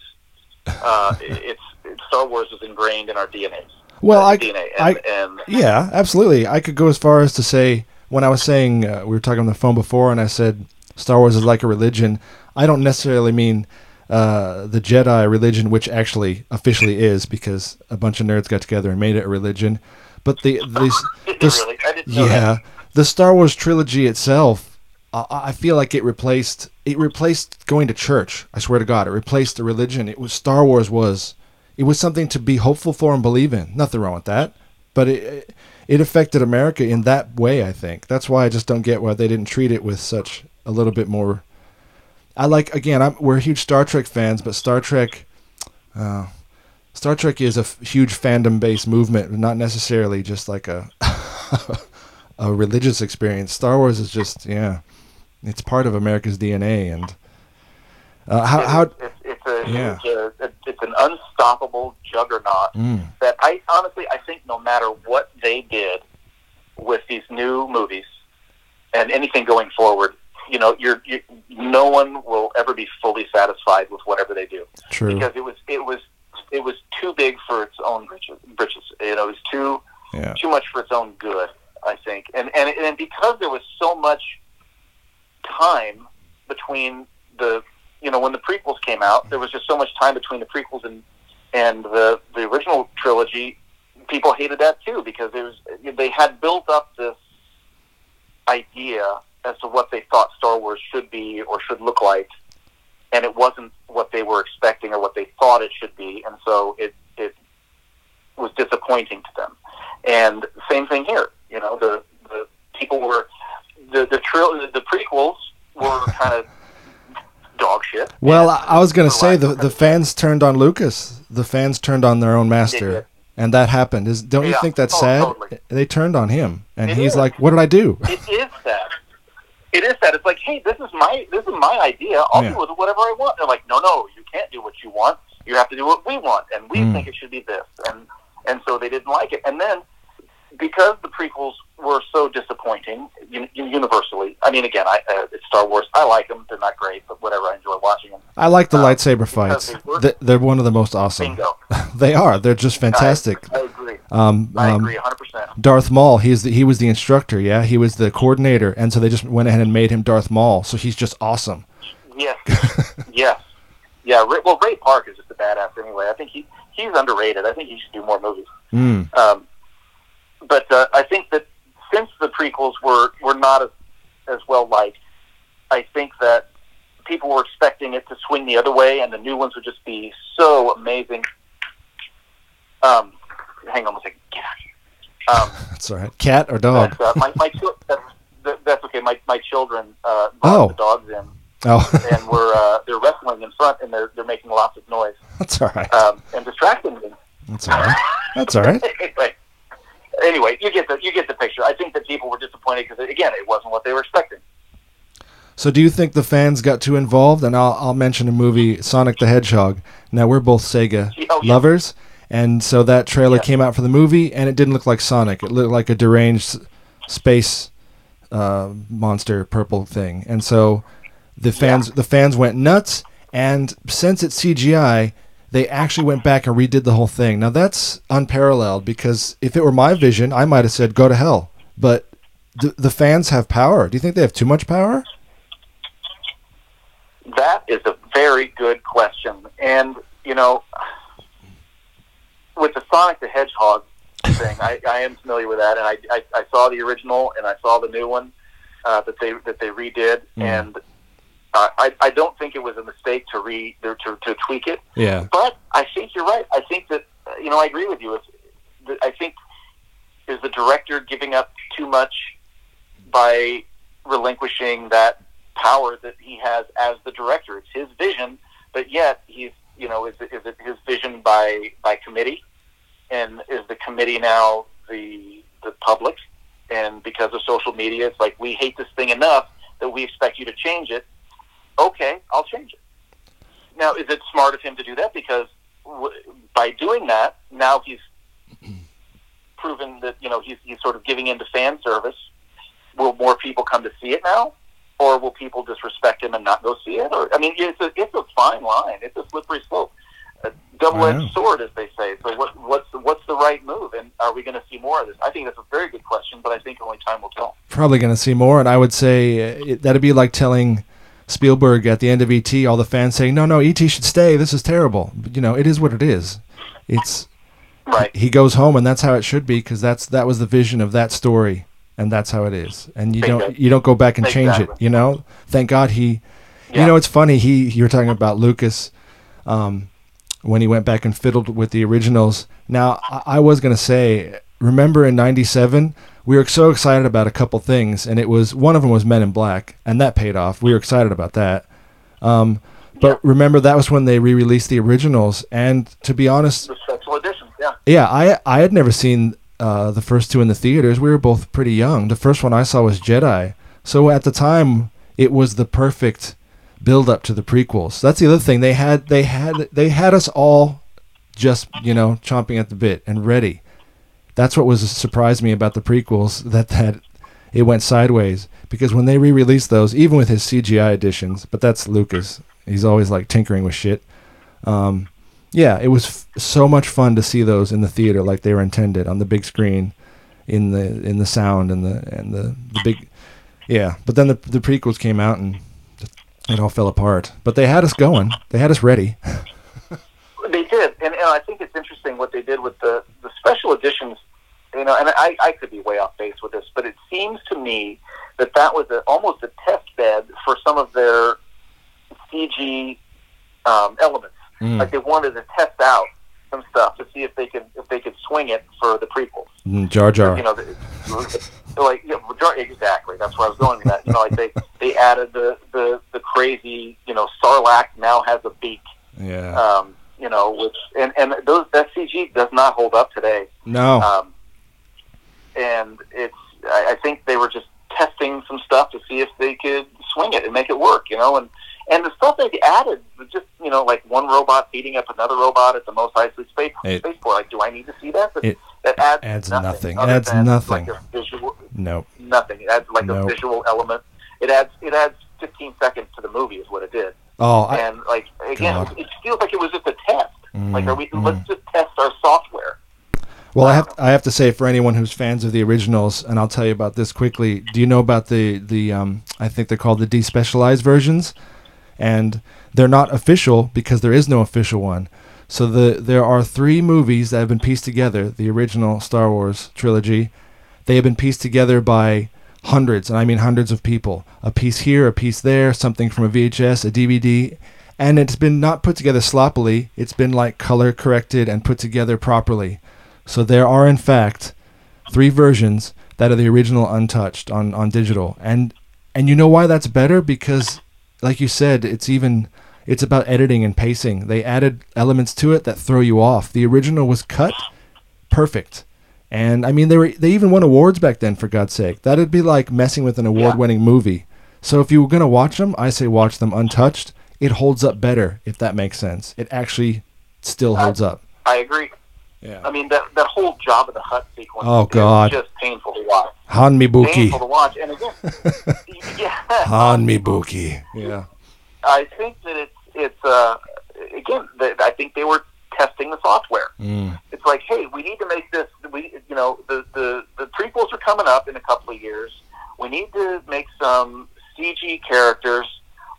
uh, it's, it's Star Wars is ingrained in our D N A. Well, I, D N A and, I, and, yeah, absolutely. I could go as far as to say, when I was saying, uh, we were talking on the phone before, and I said Star Wars is like a religion, I don't necessarily mean uh, the Jedi religion, which actually officially is, because a bunch of nerds got together and made it a religion. But the, the, the, the really? I didn't know yeah, that. The Star Wars trilogy itself, uh, I feel like it replaced it replaced going to church. I swear to God, it replaced the religion. It was Star Wars was, it was something to be hopeful for and believe in. Nothing wrong with that, but it. it It affected America in that way, I think. That's why I just don't get why they didn't treat it with such a little bit more. I like again. I'm, we're huge Star Trek fans, but Star Trek, uh, Star Trek is a f- huge fandom-based movement, not necessarily just like a a religious experience. Star Wars is just yeah, it's part of America's D N A, and uh, how how it's, it's, it's a yeah. it's, a, it's an unstoppable juggernaut mm. that I honestly I think no matter what they did with these new movies and anything going forward, you know, you're you, no one will ever be fully satisfied with whatever they do. True, because it was it was it was too big for its own britches. You know, it was too yeah. too much for its own good, I think, and and and because there was so much time between the you know when the prequels came out, there was just so much time between the prequels and And the, the original trilogy, people hated that too, because it was they had built up this idea as to what they thought Star Wars should be or should look like, and it wasn't what they were expecting or what they thought it should be, and so it, it was disappointing to them. And same thing here, you know, the, the people were the the, tri- the prequels were kind of. dog shit. Well, and I was going to say the, the fans turned on Lucas. The fans turned on their own master, and that happened. Is Don't yeah. you think that's oh, sad? Totally. They turned on him, and it he's is. like, what did I do? It is sad. It is sad. It's like, hey, this is my this is my idea. I'll yeah. do with it whatever I want. They're like, no, no, you can't do what you want. You have to do what we want, and we mm. think it should be this. And, and so they didn't like it. And then, because the prequels were so disappointing universally. I mean, again, I, uh, it's Star Wars. I like them. They're not great, but whatever. I enjoy watching them. I like the um, lightsaber fights. They were, they're one of the most awesome. Bingo. They are. They're just fantastic. I, I agree. Um, I agree one hundred percent. Darth Maul, he's the, he was the instructor, yeah? He was the coordinator, and so they just went ahead and made him Darth Maul, so he's just awesome. Yes. yes. Yeah, well, Ray Park is just a badass anyway. I think he he's underrated. I think he should do more movies. Mm. Um But uh, I think that since the prequels were, were not as, as well liked, I think that people were expecting it to swing the other way, and the new ones would just be so amazing. Um, hang on a second. Um, that's all right. Cat or dog? That's, uh, my, my chil- that's, that's okay. My my children uh, brought oh. the dogs in, oh. and we're uh, they're wrestling in front, and they're they're making lots of noise. That's all right. Um, and distracting me. That's all right. That's all right. Anyway. Anyway, you get the you get the picture. I think that people were disappointed because, again, it wasn't what they were expecting. So do you think the fans got too involved? And I'll, I'll mention a movie, Sonic the Hedgehog. Now, we're both Sega oh, yeah. lovers, and so that trailer yeah. came out for the movie, and it didn't look like Sonic. It looked like a deranged space uh, monster purple thing. And so the fans yeah. the fans went nuts, and since it's C G I... they actually went back and redid the whole thing. Now, that's unparalleled, because if it were my vision, I might have said, go to hell. But th- the fans have power. Do you think they have too much power? That is a very good question. And, you know, with the Sonic the Hedgehog thing, I, I am familiar with that. And I, I, I saw the original, and I saw the new one uh, that they that they redid. Mm. And... Uh, I, I don't think it was a mistake to re to, to tweak it. Yeah. But I think you're right. I think that you know I agree with you. It's, I think is the director giving up too much by relinquishing that power that he has as the director. It's his vision, but yet he's, you know, is, is it his vision by, by committee? And is the committee now the the public? And because of social media, it's like, we hate this thing enough that we expect you to change it. Okay, I'll change it. Now, is it smart of him to do that? Because w- by doing that, now he's proven that, you know, he's, he's sort of giving into fan service. Will more people come to see it now? Or will people disrespect him and not go see it? Or I mean, it's a, it's a fine line. It's a slippery slope. A double-edged wow. sword, as they say. So what, what's, what's the right move? And are we going to see more of this? I think that's a very good question, but I think only time will tell. Probably going to see more, and I would say it, that'd be like telling Spielberg at the end of E T, all the fans saying, no, no, E T should stay. This is terrible. You know, it is what it is. It's right. He goes home, and that's how it should be, because that's that was the vision of that story, and that's how it is. And you Bingo. don't you don't go back and exactly. change it, you know? Thank God he... Yeah. You know, it's funny. He You were talking about Lucas um, when he went back and fiddled with the originals. Now, I, I was going to say, remember in ninety-seven... we were so excited about a couple things, and it was one of them was Men in Black, and that paid off. We were excited about that. Um, but yeah. remember, that was when they re-released the originals, and to be honest... the special edition, yeah. Yeah, I, I had never seen uh, the first two in the theaters. We were both pretty young. The first one I saw was Jedi. So at the time, it was the perfect build-up to the prequels. That's the other thing. They had, they had, they had us all just, you know, chomping at the bit and ready. That's what was surprised me about the prequels, that, that it went sideways. Because when they re-released those, even with his C G I editions, but that's Lucas. He's always like tinkering with shit. Um, yeah, it was f- so much fun to see those in the theater, like they were intended, on the big screen, in the in the sound and the and the, the big. Yeah, but then the the prequels came out and it all fell apart. But they had us going. They had us ready. They did, and, and I think it's interesting what they did with the, the special editions. You know, and I, I could be way off base with this, but it seems to me that that was a, almost a test bed for some of their C G um, elements. Mm. Like they wanted to test out some stuff to see if they could if they could swing it for the prequels. Mm, Jar Jar, you know, the, like yeah, exactly. That's where I was going with that. You know, like they, they added the, the, the crazy. You know, Sarlacc now has a beak. Yeah. Um, you know, which and and those that C G does not hold up today. No. Um, And it's, I think they were just testing some stuff to see if they could swing it and make it work, you know, and, and the stuff they added was just, you know, like one robot beating up another robot at the most isolated space, spaceport. Like, do I need to see that? But it that adds, adds nothing. nothing. It adds nothing. Like a visual, nope. Nothing. It adds like nope. a visual element. It adds, it adds fifteen seconds to the movie is what it did. Oh, I, and like, again, it, it feels like it was just a test. Mm, like, are we, mm. let's just test our software. Well, I have I have to say, for anyone who's fans of the originals, and I'll tell you about this quickly. Do you know about the the um, I think they're called the despecialized versions, and they're not official because there is no official one. So the there are three movies that have been pieced together. The original Star Wars trilogy, they have been pieced together by hundreds, and I mean hundreds of people. A piece here, a piece there, something from a V H S, a D V D, and it's been not put together sloppily. It's been like color corrected and put together properly. So there are, in fact, three versions that are the original untouched on, on digital. And and you know why that's better? Because, like you said, it's even it's about editing and pacing. They added elements to it that throw you off. The original was cut perfect. And, I mean, they were they even won awards back then, for God's sake. That would be like messing with an award-winning yeah. movie. So if you were going to watch them, I say watch them untouched. It holds up better, if that makes sense. It actually still holds I, up. I agree. Yeah. I mean, that that whole Jabba the Hutt sequence oh, God. is just painful to watch. Han Mibuki. Painful to watch. And again, yeah. Han Mibuki. Yeah. I think that it's, it's uh, again, the, I think they were testing the software. Mm. It's like, hey, we need to make this, we, you know, the, the, the prequels are coming up in a couple of years. We need to make some C G characters.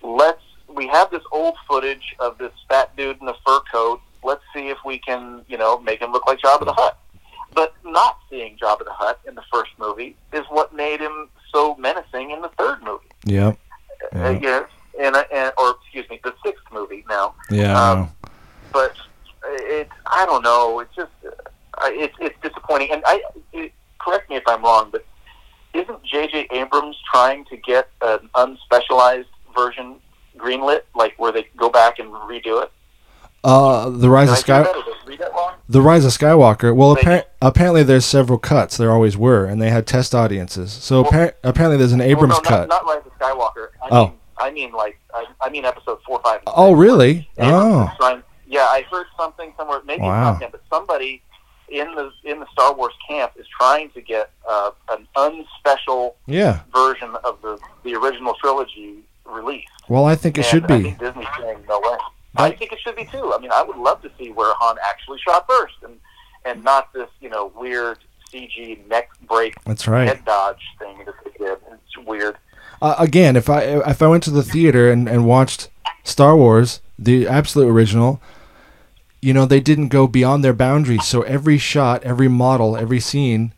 Let's, we have this old footage of this fat dude in a fur coat. Let's see if we can, you know, make him look like Jabba the Hutt. But not seeing Jabba the Hutt in the first movie is what made him so menacing in the third movie. Yeah. Yeah. Uh, yeah and, and or excuse me, the sixth movie now. Yeah. Um, but it, I don't know. It's just, uh, it's it's disappointing. And I it, correct if I'm wrong, but isn't J J. Abrams trying to get an unspecialized version greenlit, like where they go back and redo it? Uh, the Rise Did of Sky. The Rise of Skywalker. Well, appa- apparently there's several cuts. There always were, and they had test audiences. So well, appar- apparently there's an Abrams well, no, cut. Not, not Rise of Skywalker. I oh. mean, I mean like I, I mean episode four, five. And oh, six. Really? Abrams oh. Yeah, I heard something somewhere. Maybe wow. it's not him, but somebody in the in the Star Wars camp is trying to get uh, an unspecial yeah. version of the the original trilogy released. Well, I think it and should be. I think Disney's saying no way. I think it should be too. I mean, I would love to see where Han actually shot first, and and not this, you know, weird C G neck break, that's right, head dodge thing that they did. It's weird. Uh, again, if I if I went to the theater and, and watched Star Wars, the absolute original, you know, they didn't go beyond their boundaries. So every shot, every model, every scene,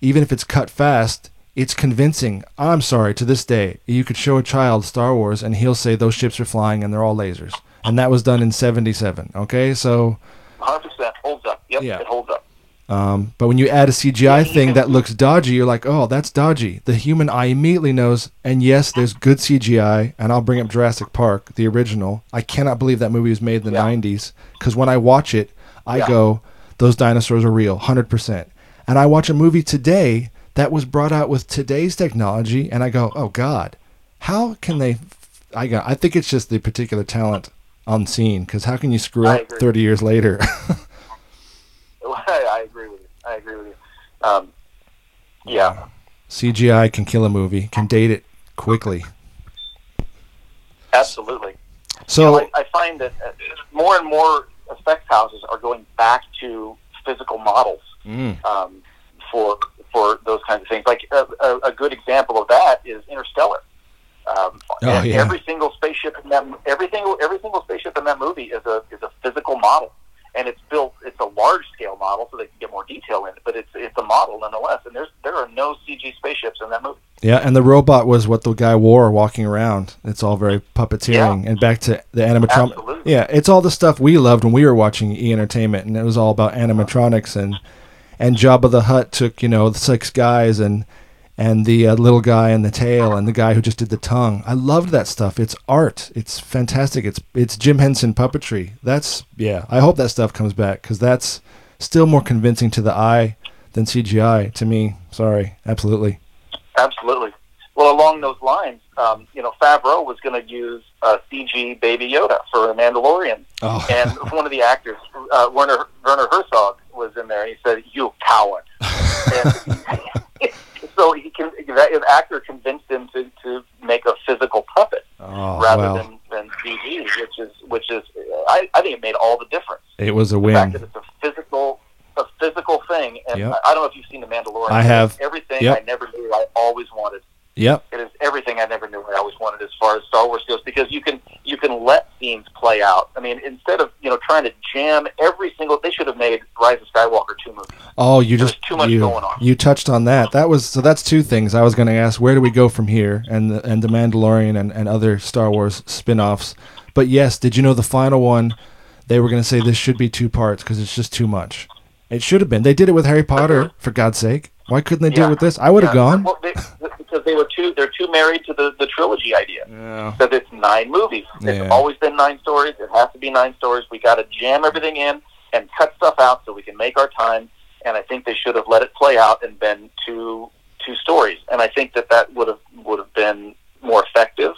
even if it's cut fast, it's convincing. I'm sorry, to this day, you could show a child Star Wars, and he'll say those ships are flying and they're all lasers. And that was done in seventy-seven, okay? So one hundred percent holds up. Yep, yeah. It holds up. Um, but when you add a C G I thing that looks dodgy, you're like, oh, that's dodgy. The human eye immediately knows, and yes, there's good C G I, and I'll bring up Jurassic Park, the original. I cannot believe that movie was made in the yeah. nineties, because when I watch it, I yeah. go, those dinosaurs are real, one hundred percent. And I watch a movie today that was brought out with today's technology, and I go, oh, God, how can they... I got. I think it's just the particular talent on scene, because how can you screw up thirty years later? I agree with you. I agree with you. Um, yeah. C G I can kill a movie, can date it quickly. Absolutely. So you know, I, I find that more and more effects houses are going back to physical models mm. um, for for those kinds of things. Like a, a, a good example of that is Interstellar. Um, oh, yeah. Every single spaceship in that every single, every single spaceship in that movie is a is a physical model, and it's built. It's a large scale model, so they can get more detail in it. But it's it's a model nonetheless. And there's there are no C G spaceships in that movie. Yeah, and the robot was what the guy wore walking around. It's all very puppeteering. Yeah. And back to the animatronic. Absolutely. Yeah, it's all the stuff we loved when we were watching E! Entertainment, and it was all about animatronics and and Jabba the Hutt took you know the six guys and. And the uh, little guy and the tail and the guy who just did the tongue. I loved that stuff. It's art. It's fantastic. It's it's Jim Henson puppetry. That's, yeah, I hope that stuff comes back because that's still more convincing to the eye than C G I to me. Sorry. Absolutely. Absolutely. Well, along those lines, um, you know, Favreau was going to use uh, C G Baby Yoda for a Mandalorian. Oh. And one of the actors, uh, Werner, Werner Herzog, was in there. He said, "You coward." And, so he can, the actor convinced him to, to make a physical puppet oh, rather wow. than, than C G, which is which is I, I think it made all the difference. It was a the win. The fact that it's a physical a physical thing, and yep. I don't know if you've seen The Mandalorian. I have. Everything yep. I never knew I always wanted. Yep. It is everything I never knew I always wanted as far as Star Wars goes, because you can you can let scenes play out. I mean, instead of you know trying to jam every single, they should have made Rise of Skywalker two movies. Oh, you There's just too much you, going on. You touched on that. That was so. That's two things I was going to ask. Where do we go from here? And the, and the Mandalorian and, and other Star Wars spin-offs. But yes, did you know the final one? They were going to say this should be two parts because it's just too much. It should have been. They did it with Harry Potter, for God's sake. Why couldn't they yeah. do it with this? I would have yeah. gone. Well, they, because they were too, they're too married to the, the trilogy idea. Yeah. So it's nine movies. It's yeah. always been nine stories. It has to be nine stories. We got to jam everything in and cut stuff out so we can make our time. And I think they should have let it play out and been two two stories. And I think that that would have would have been more effective.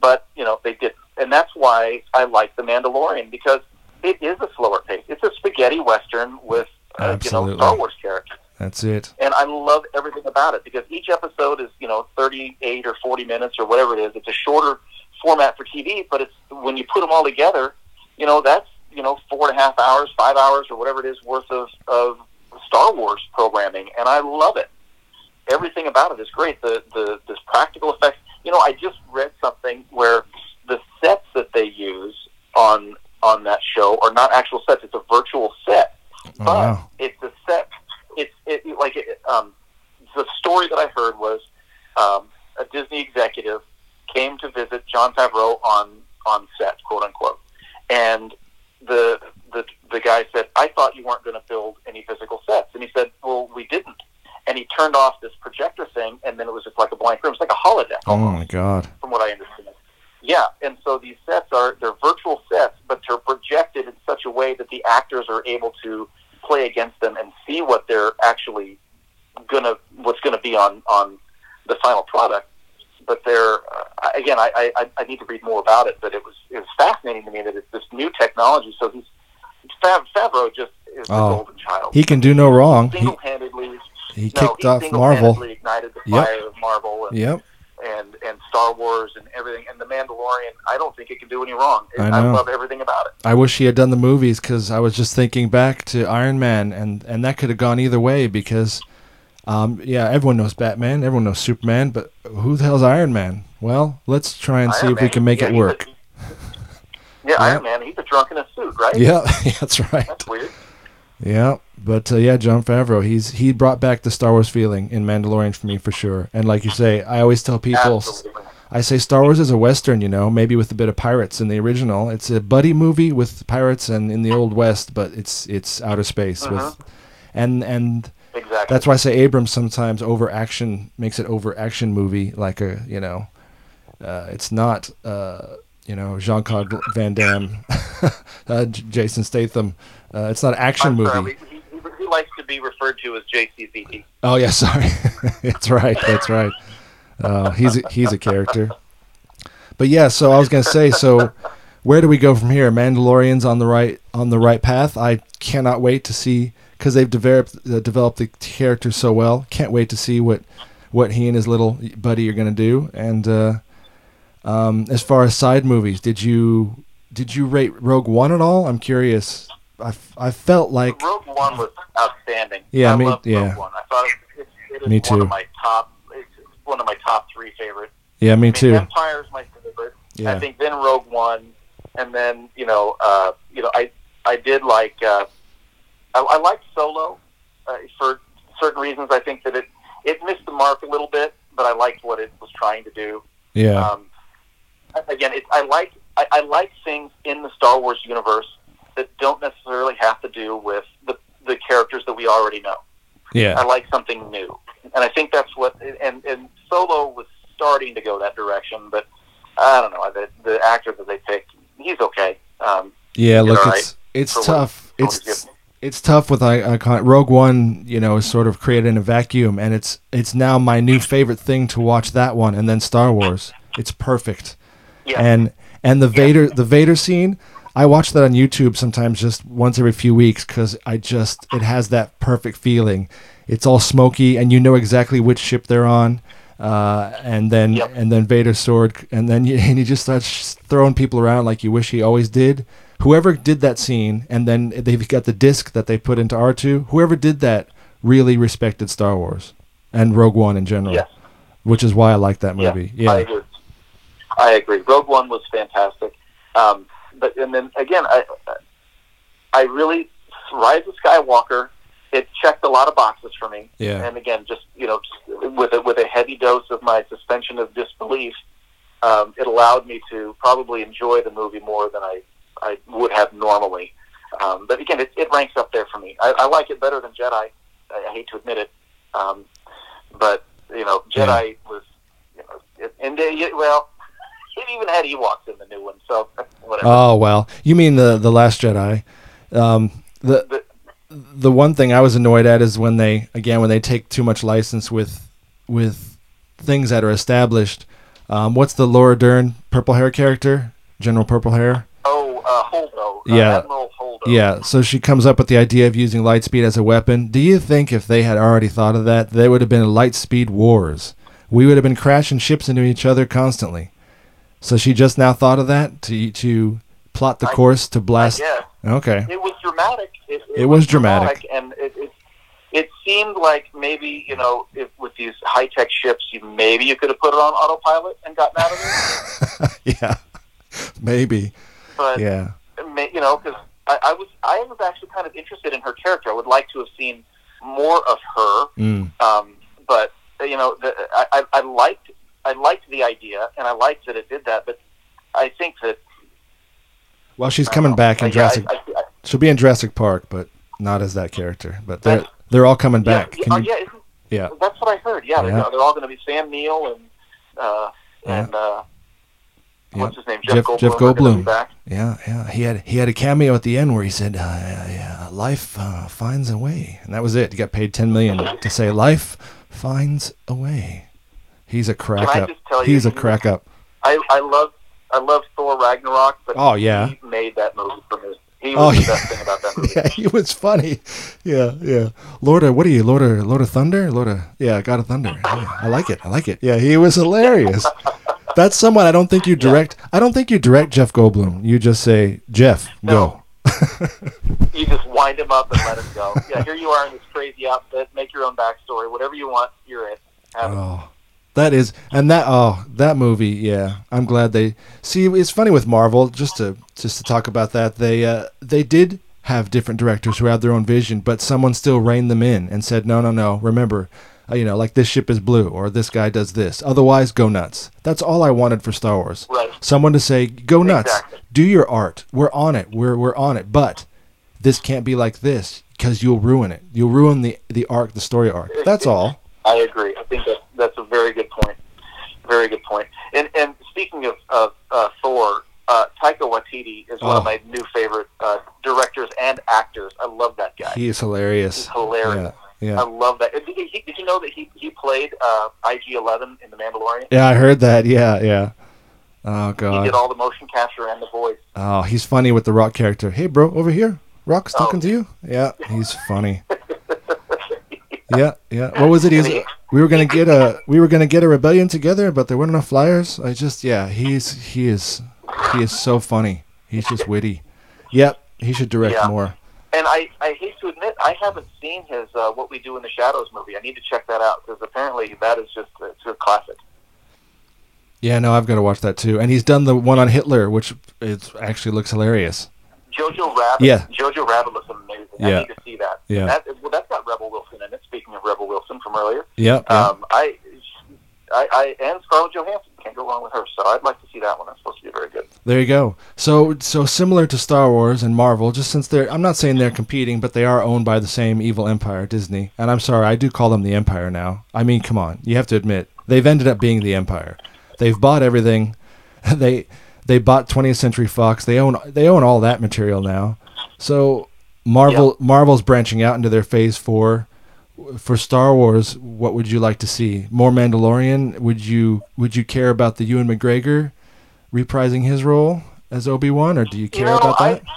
But you know they didn't, and that's why I like The Mandalorian, because it is a slower pace. It's a spaghetti western with uh, you know Star Wars characters. That's it. And I love everything about it because each episode is, you know, thirty-eight or forty minutes or whatever it is. It's a shorter format for T V, but it's when you put them all together, you know, that's, you know, four and a half hours, five hours or whatever it is worth of, of Star Wars programming. And I love it. Everything about it is great. The, the, this practical effects. You know, I just read something where the sets that they use on, on that show are not actual sets. It's a virtual set, but oh, wow. it's a set. It's it, like it, um, the story that I heard was um, a Disney executive came to visit John Favreau on, on set, quote unquote, and the the the guy said, "I thought you weren't going to build any physical sets," and he said, "Well, we didn't," and he turned off this projector thing, and then it was just like a blank room. It's like a holodeck. Oh, my God. From what I understand. Yeah, and so these sets are, they're virtual sets, but they're projected in such a way that the actors are able to play against them and see what they're actually going to, what's going to be on, on the final product. But they're, uh, again, I, I, I need to read more about it, but it was, it was fascinating to me that it's this new technology. So he's, Fav, Favreau just is the oh, golden child. He can do no wrong. Single-handedly. He, he kicked no, he off Marvel. Ignited the fire yep. of Marvel. And, yep. And, and Star Wars and everything, and The Mandalorian, I don't think it can do any wrong. It, I, I love everything about it. I wish he had done the movies, because I was just thinking back to Iron Man, and, and that could have gone either way, because, um, yeah, everyone knows Batman, everyone knows Superman, but who the hell's Iron Man? Well, let's try and Iron see Man, if we can make yeah, it work. A, yeah, yeah, Iron Man, he's a drunk in a suit, right? Yeah, that's right. That's weird. Yeah, but uh, yeah, John Favreau, he's he brought back the Star Wars feeling in Mandalorian for me, for sure. And like you say, I always tell people, Absolutely. I say Star Wars is a Western, you know, maybe with a bit of pirates in the original. It's a buddy movie with pirates and in the Old West, but it's it's outer space. Uh-huh. with, and and exactly. That's why I say Abrams sometimes over action makes it over action movie, like a, you know, uh, it's not, uh, you know, Jean-Claude Van Damme, uh, J- Jason Statham. Uh, it's not an action sorry, movie. He, he, he likes to be referred to as J C V D. Oh, yeah, sorry. That's right, that's right. Uh, he's, a, he's a character. But, yeah, so I was going to say, so where do we go from here? Mandalorian's on the right on the right path. I cannot wait to see, because they've developed, uh, developed the character so well. Can't wait to see what, what he and his little buddy are going to do. And uh, um, as far as side movies, did you did you rate Rogue One at all? I'm curious. I, I felt like Rogue One was outstanding. Yeah, I me, loved yeah. Rogue One. I thought it, it, it me is too. One of my top, it's one of my top three favorites. Yeah, me I mean, too. Empire is my favorite. Yeah. I think then Rogue One, and then you know, uh, you know, I I did like uh, I, I liked Solo uh, for certain reasons. I think that it it missed the mark a little bit, but I liked what it was trying to do. Yeah. Um, again, it, I like I, I like things in the Star Wars universe that don't necessarily have to do with the the characters that we already know. Yeah, I like something new, and I think that's what. And, and Solo was starting to go that direction, but I don't know the the actor that they picked. He's okay. Um, yeah, look, right it's it's tough. It's it's tough with I, I can't, Rogue One. You know, is sort of created in a vacuum, and it's it's now my new favorite thing to watch. That one, and then Star Wars. It's perfect. Yeah, and and the yeah. Vader the Vader scene. I watch that on YouTube sometimes, just once every few weeks, because I just it has that perfect feeling. It's all smoky, and you know exactly which ship they're on, uh, and then yep. and then Vader's sword, and then you, and he just starts throwing people around like you wish he always did. Whoever did that scene, and then they've got the disc that they put into R two. Whoever did that really respected Star Wars and Rogue One in general, yes. which is why I like that movie. Yeah, yeah. I agree. I agree. Rogue One was fantastic. Um, But and then again, I I really Rise of Skywalker. It checked a lot of boxes for me. Yeah. And again, just you know, just with a, with a heavy dose of my suspension of disbelief, um, it allowed me to probably enjoy the movie more than I, I would have normally. Um, but again, it, it ranks up there for me. I, I like it better than Jedi. I, I hate to admit it, um, but you know, Jedi yeah. was you know, it, and they, well. It even had Ewoks in the new one, so whatever. Oh, well. You mean the the Last Jedi. Um, the, the the one thing I was annoyed at is when they, again, when they take too much license with with things that are established. Um, what's the Laura Dern purple hair character? General Purple Hair? Oh, uh, Holdo. Uh, yeah. Admiral Holdo. Yeah, so she comes up with the idea of using light speed as a weapon. Do you think if they had already thought of that, there would have been light speed wars? We would have been crashing ships into each other constantly. So she just now thought of that to to plot the I, course to blast. Yeah. Okay. It was dramatic. It, it, it was, was dramatic, dramatic and it, it it seemed like maybe you know if, with these high tech ships, you, maybe you could have put it on autopilot and gotten out of it. yeah, maybe. But yeah, you know, because I, I was I was actually kind of interested in her character. I would like to have seen more of her. Mm. Um, but you know, the, I, I I liked. I liked the idea, and I liked that it did that, but I think that... Well, she's coming back in yeah, Jurassic... I, I, I, she'll be in Jurassic Park, but not as that character. But they're, they're all coming back. Yeah, Can oh, you... yeah, isn't, Yeah, that's what I heard. Yeah, yeah. They're, they're all going to be Sam Neill and uh, yeah. and uh, what's yep. his name, Jeff, Jeff Goldblum. Jeff Goldblum. Yeah, yeah. He had he had a cameo at the end where he said, uh, yeah, "Life uh, finds a way," and that was it. He got paid ten million to say, "Life finds a way." He's a crack Can up. I just tell you, He's a crack up. I I love I love Thor Ragnarok, but oh, yeah. he made that movie for me. He was oh, the best yeah. thing about that movie. Yeah, he was funny. Yeah, yeah. Lord of, what are you, Lord of, Lord of Thunder? Lord of, yeah, God of Thunder. Yeah, I like it. I like it. Yeah, he was hilarious. That's someone I don't think you direct. Yeah. I don't think you direct Jeff Goldblum. You just say, Jeff, no. go. You just wind him up and let him go. Yeah, here you are in this crazy outfit. Make your own backstory. Whatever you want, you're it. Have oh. it. That is, and that, oh, that movie, yeah, I'm glad they, see, it's funny with Marvel, just to, just to talk about that, they, uh, they did have different directors who had their own vision, but someone still reined them in and said, no, no, no, remember, uh, you know, like this ship is blue, or this guy does this, otherwise, go nuts. That's all I wanted for Star Wars. Right. Someone to say, go nuts, exactly. do your art, we're on it, we're, we're on it, but this can't be like this, because you'll ruin it. You'll ruin the, the arc, the story arc. That's all. I agree. I think that that's a very good point. Very good point. And and speaking of, of uh, Thor, uh, Taika Waititi is oh. one of my new favorite uh, directors and actors. I love that guy. He is hilarious. He's hilarious. Yeah, yeah. I love that. Did, he, did you know that he, he played uh, I G eleven in The Mandalorian? Yeah, I heard that. Yeah, yeah. Oh, God. He did all the motion capture and the voice. Oh, he's funny with the Rock character. Hey, bro, over here. Rock's talking oh. to you. Yeah, he's funny. Yeah, yeah. What was it? He was, we were gonna get a we were gonna get a rebellion together, but there weren't enough flyers. I just yeah, he's he is he is so funny. He's just witty. Yep, he should direct yeah. more. And I, I hate to admit I haven't seen his uh, What We Do in the Shadows movie. I need to check that out because apparently that is just it's a classic. Yeah, no, I've got to watch that too. And he's done the one on Hitler, which it actually looks hilarious. Jojo Rabbit. Yeah. Jojo Rabbit looks amazing. Yeah. I need to see that. Yeah. That, well, that's got Rebel Wilson in it. Speaking of Rebel Wilson from earlier. Yeah. Um, I, I, I, and Scarlett Johansson. Can't go wrong with her. So I'd like to see that one. It's supposed to be very good. There you go. So, so similar to Star Wars and Marvel, just since they're, I'm not saying they're competing, but they are owned by the same evil empire, Disney. And I'm sorry, I do call them the empire now. I mean, come on. You have to admit, they've ended up being the empire. They've bought everything. They... They bought twentieth Century Fox. They own they own all that material now. So Marvel yeah. Marvel's branching out into their phase four. For Star Wars, what would you like to see? More Mandalorian? Would you would you care about the Ewan McGregor reprising his role as Obi-Wan, or do you care you know, about that? I,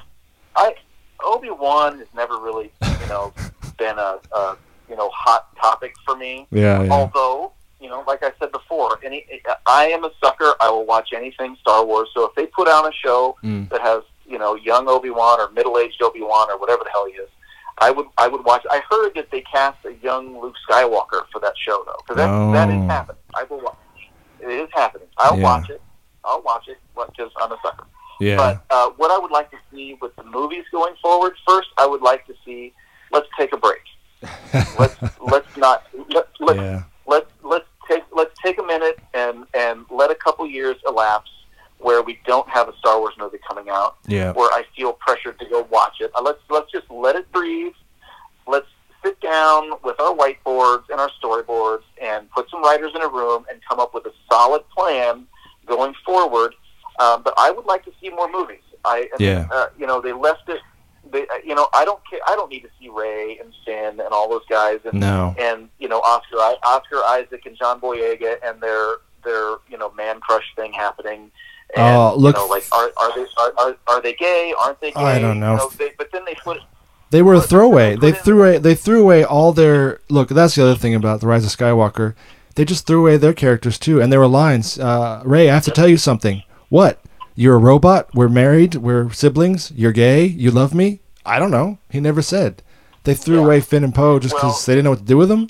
I Obi-Wan has never really you know been a, a you know hot topic for me. Yeah. yeah. Although. You know, like I said before, any I am a sucker. I will watch anything Star Wars. So if they put on a show mm. that has, you know, young Obi-Wan or middle-aged Obi-Wan or whatever the hell he is, I would I would watch. I heard that they cast a young Luke Skywalker for that show, though, because that, oh. that is happening. I will watch it. It is happening. I'll yeah. watch it. I'll watch it because I'm a sucker. Yeah. But uh, what I would like to see with the movies going forward, first, I would like to see, let's take a break. let's let's not let, let's yeah. let's let's Take, let's take a minute and, and let a couple years elapse where we don't have a Star Wars movie coming out. Yeah. Where I feel pressured to go watch it. Let's let's just let it breathe. Let's sit down with our whiteboards and our storyboards and put some writers in a room and come up with a solid plan going forward. Um, but I would like to see more movies. I yeah. uh, you know they left it. They, you know, I don't care. I don't need to see Ray and Finn and all those guys, and no. and you know Oscar Oscar Isaac and John Boyega and their their you know man crush thing happening. And, oh, look! You know, like are are they are, are are they gay? Aren't they gay? I don't know. You know they, but then they put. They were a throwaway. They, they threw away. They threw away all their look. That's the other thing about The Rise of Skywalker. They just threw away their characters too, and there were lines. Uh, Ray, I have to tell you something. What? You're a robot, we're married, we're siblings, you're gay, you love me? I don't know. He never said. They threw yeah. away Finn and Poe just because well, they didn't know what to do with them?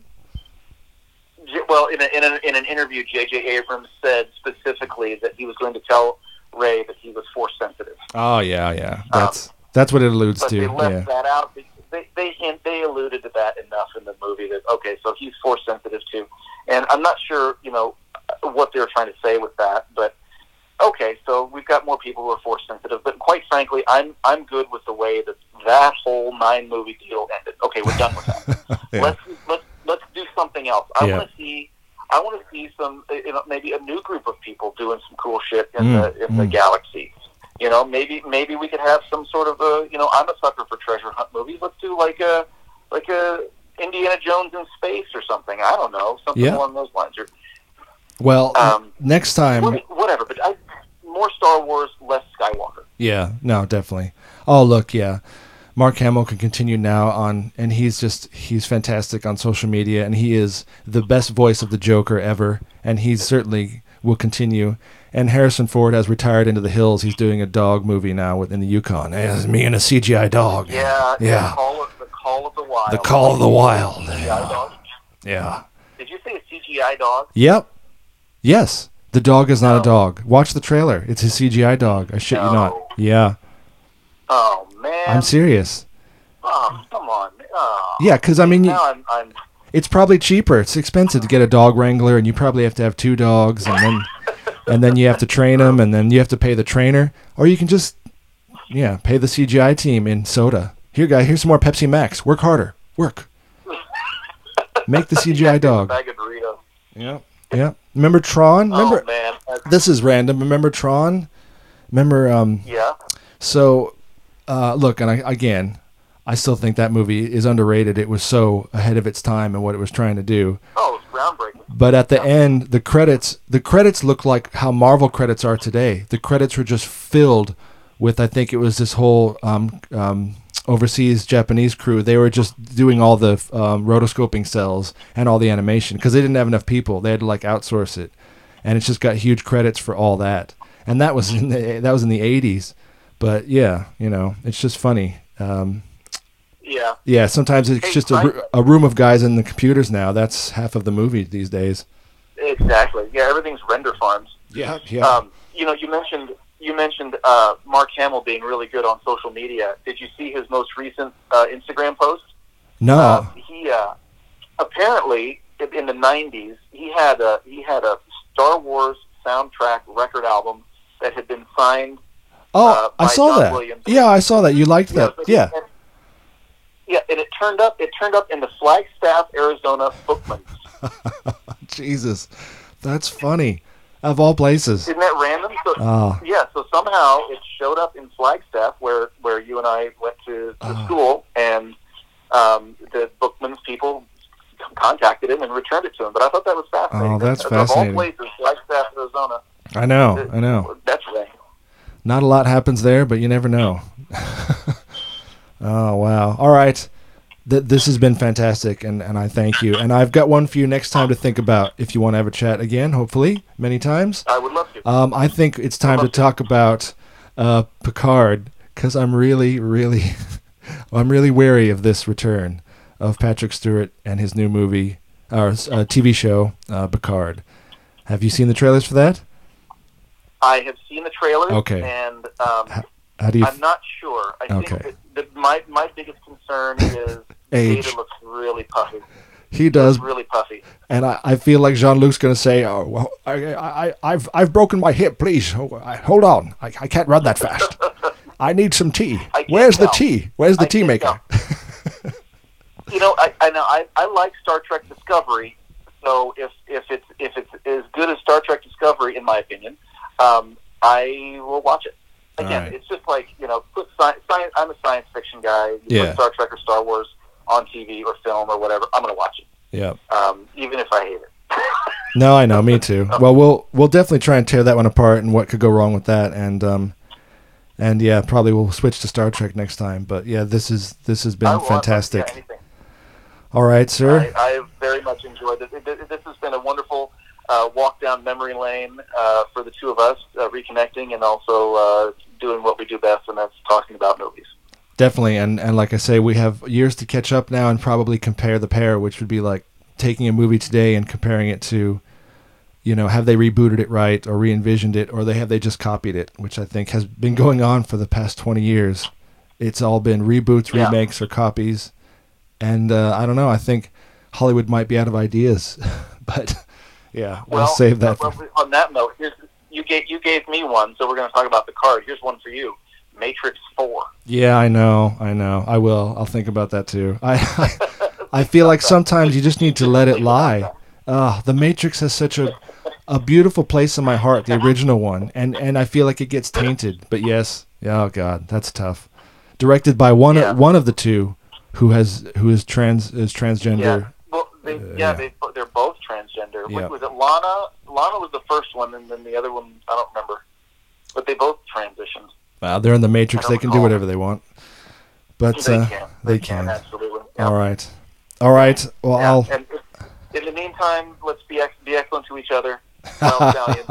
Well, in, a, in, a, in an interview, J J. Abrams said specifically that he was going to tell Ray that he was Force-sensitive. Oh, yeah, yeah. That's um, that's what it alludes but to. But they left yeah. that out. They, they, they alluded to that enough in the movie that, okay, so he's Force-sensitive too. And I'm not sure, you know, what they were trying to say with that, but okay, so we've got more people who are force sensitive, but quite frankly, I'm I'm good with the way that that whole nine movie deal ended. Okay, we're done with that. yeah. Let's let's let's do something else. else. I yeah. want to see. I want to see some, you know, maybe a new group of people doing some cool shit in mm. the in mm. the galaxy. You know, maybe maybe we could have some sort of a, you know, I'm a sucker for treasure hunt movies. Let's do like a like a Indiana Jones in space or something. I don't know, something yeah. along those lines. Or, well, um, next time, whatever. But I, more Star Wars, less Skywalker. Yeah, no, definitely. Oh, look, yeah. Mark Hamill can continue now on, and he's just, he's fantastic on social media, and he is the best voice of the Joker ever, and he certainly will continue. And Harrison Ford has retired into the hills. He's doing a dog movie now within the Yukon. It's me and a C G I dog. Yeah, yeah. The Call of the, call of the Wild. The Call of the Wild. Yeah. yeah. Did you say a C G I dog? Yep. Yes. The dog is not no. a dog. Watch the trailer. It's a C G I dog. I shit no. you not. Yeah. Oh, man. I'm serious. Oh, come on. Oh, yeah, because, I mean, you, I'm, I'm... it's probably cheaper. It's expensive to get a dog wrangler, and you probably have to have two dogs, and then and then you have to train them, and then you have to pay the trainer. Or you can just, yeah, pay the C G I team in soda. Here, guy, here's some more Pepsi Max. Work harder. Work. Make the C G I dog. Bag of Doritos. Yeah, yeah. Remember Tron? Remember, oh, man. This is random. Remember Tron? Remember, um... yeah. So... Uh, look, and I, again, I still think that movie is underrated. It was so ahead of its time and what it was trying to do. Oh, it was groundbreaking. But at the yeah. end, the credits, the credits look like how Marvel credits are today. The credits were just filled with, I think it was this whole um, um, overseas Japanese crew. They were just doing all the um, rotoscoping cells and all the animation because they didn't have enough people. They had to like outsource it, and it's just got huge credits for all that. And that was in the, that was in the eighties. But yeah, you know, it's just funny. Um, yeah. Yeah. Sometimes it's hey, just a, a room of guys in the computers now. That's half of the movie these days. Exactly. Yeah. Everything's render farms. Yeah. Yeah. Um, you know, you mentioned you mentioned uh, Mark Hamill being really good on social media. Did you see his most recent uh, Instagram post? No. Uh, he uh, apparently in the nineties he had a he had a Star Wars soundtrack record album that had been signed. Oh, uh, I saw John that. Williams. Yeah, I saw that. You liked that. Yeah. Yeah. Yeah, and it turned up it turned up in the Flagstaff, Arizona Bookman's. Jesus. That's funny. Of all places. Isn't that random? So, oh. Yeah, so somehow it showed up in Flagstaff where, where you and I went to, to oh. school, and um, the Bookman's people contacted him and returned it to him. But I thought that was fascinating. Oh, that's, that's fascinating. Of all places, Flagstaff, Arizona. I know, it, I know. That's random. Not a lot happens there, but you never know. Oh, wow. All right. Th- this has been fantastic, and, and I thank you. And I've got one for you next time to think about if you want to have a chat again, hopefully, many times. I would love to. Um, I think it's time to talk you. about uh, Picard, because I'm really, really, I'm really wary of this return of Patrick Stewart and his new movie, or uh, T V show, uh, Picard. Have you seen the trailers for that? I have seen the trailers, okay. and um, how, how do you f- I'm not sure. I okay. think that the, my, my biggest concern is Age. Data looks really puffy. He does. He really puffy. And I, I feel like Jean-Luc's going to say, oh, well, I, I, I've I've broken my hip, please. Oh, I, hold on. I, I can't run that fast. I need some tea. Where's tell. the tea? Where's the I tea maker? You know, I, I, know I, I like Star Trek Discovery, so if, if, it's, if it's as good as Star Trek Discovery, in my opinion, Um, I will watch it. Again, right. It's just like, you know, put science, science, I'm a science fiction guy. You yeah. put Star Trek or Star Wars on T V or film or whatever, I'm going to watch it. Yeah. Um, even if I hate it. No, I know. Me too. Well, we'll we'll definitely try and tear that one apart and what could go wrong with that. And um, and yeah, probably we'll switch to Star Trek next time. But yeah, this is this has been fantastic. Watch, yeah, all right, sir. I, I very much enjoyed it. It, it. This has been a wonderful Uh, walk down memory lane uh, for the two of us, uh, reconnecting and also uh, doing what we do best, and that's talking about movies. Definitely, and, and like I say, we have years to catch up now and probably compare the pair, which would be like taking a movie today and comparing it to, you know, have they rebooted it right or re-envisioned it, or they have they just copied it, which I think has been going on for the past twenty years. It's all been reboots, yeah. remakes, or copies, and uh, I don't know, I think Hollywood might be out of ideas, but... Yeah, we'll, well save that. Well, for... On that note, here's, you gave you gave me one, so we're going to talk about the card. Here's one for you, Matrix four. Yeah, I know, I know. I will. I'll think about that too. I I feel like sometimes you just need to let it lie. Uh, the Matrix has such a a beautiful place in my heart, the original one, and, and I feel like it gets tainted. But yes, oh God, that's tough. Directed by one yeah. one of the two, who has who is trans is transgender. Yeah, well, they, yeah, uh, yeah. They, they're both transgender. Yeah. Was it Lana? Lana was the first one, and then the other one I don't remember. But they both transitioned. Wow, they're in the Matrix. They can do whatever they want. But they uh, can. They, they can. can. Absolutely. Yeah. All right. All right. Well, yeah. I'll. And in the meantime, let's be ex- be excellent to each other. coming, out,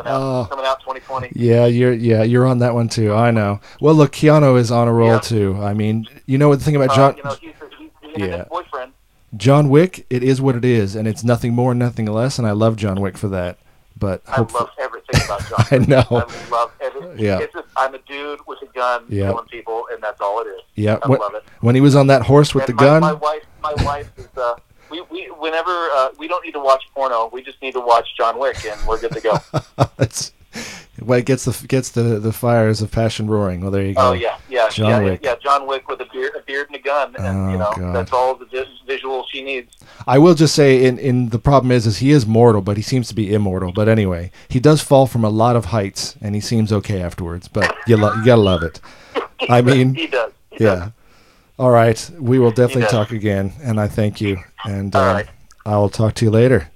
uh, coming out twenty twenty. Yeah, you're yeah you're on that one too. I know. Well, look, Keanu is on a roll yeah. too. I mean, you know what the thing about John? Uh, you know, he's, he's, he's yeah. boyfriend. John Wick. It is what it is, and it's nothing more, nothing less. And I love John Wick for that. But I hopefully... love everything about John. I know. I love everything. Yeah. It's just, I'm a dude with a gun yeah. killing people, and that's all it is. Yeah. I when, love it. When he was on that horse with and the my, gun. My wife. My wife is. Uh, We, we whenever uh, we don't need to watch porno, we just need to watch John Wick, and we're good to go. That's well, it gets the gets the, the fires of passion roaring. Well, there you go. Oh yeah, yeah, John yeah, Wick. yeah. John Wick with a beard, a beard and a gun, and oh, you know God. That's all the vis- visual she needs. I will just say, in, in the problem is, is he is mortal, but he seems to be immortal. But anyway, he does fall from a lot of heights, and he seems okay afterwards. But you lo- you gotta love it. I mean, he does. He yeah. Does. All right, we will definitely talk again, and I thank you, and uh, right. I will talk to you later.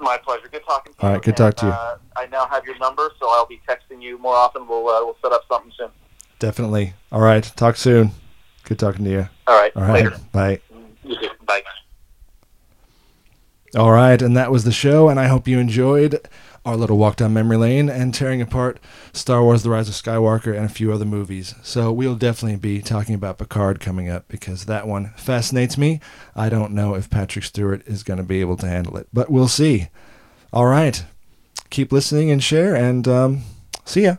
My pleasure. Good talking to you. All right, good talking to you. Uh, I now have your number, so I'll be texting you more often. We'll uh, we'll set up something soon. Definitely. All right, talk soon. Good talking to you. All right, All right. later. Bye. You too. Bye. All right, and that was the show, and I hope you enjoyed our little walk down memory lane and tearing apart Star Wars The Rise of Skywalker and a few other movies. So we'll definitely be talking about Picard coming up because that one fascinates me. I don't know if Patrick Stewart is going to be able to handle it, but we'll see. All right. Keep listening and share, and um, see ya.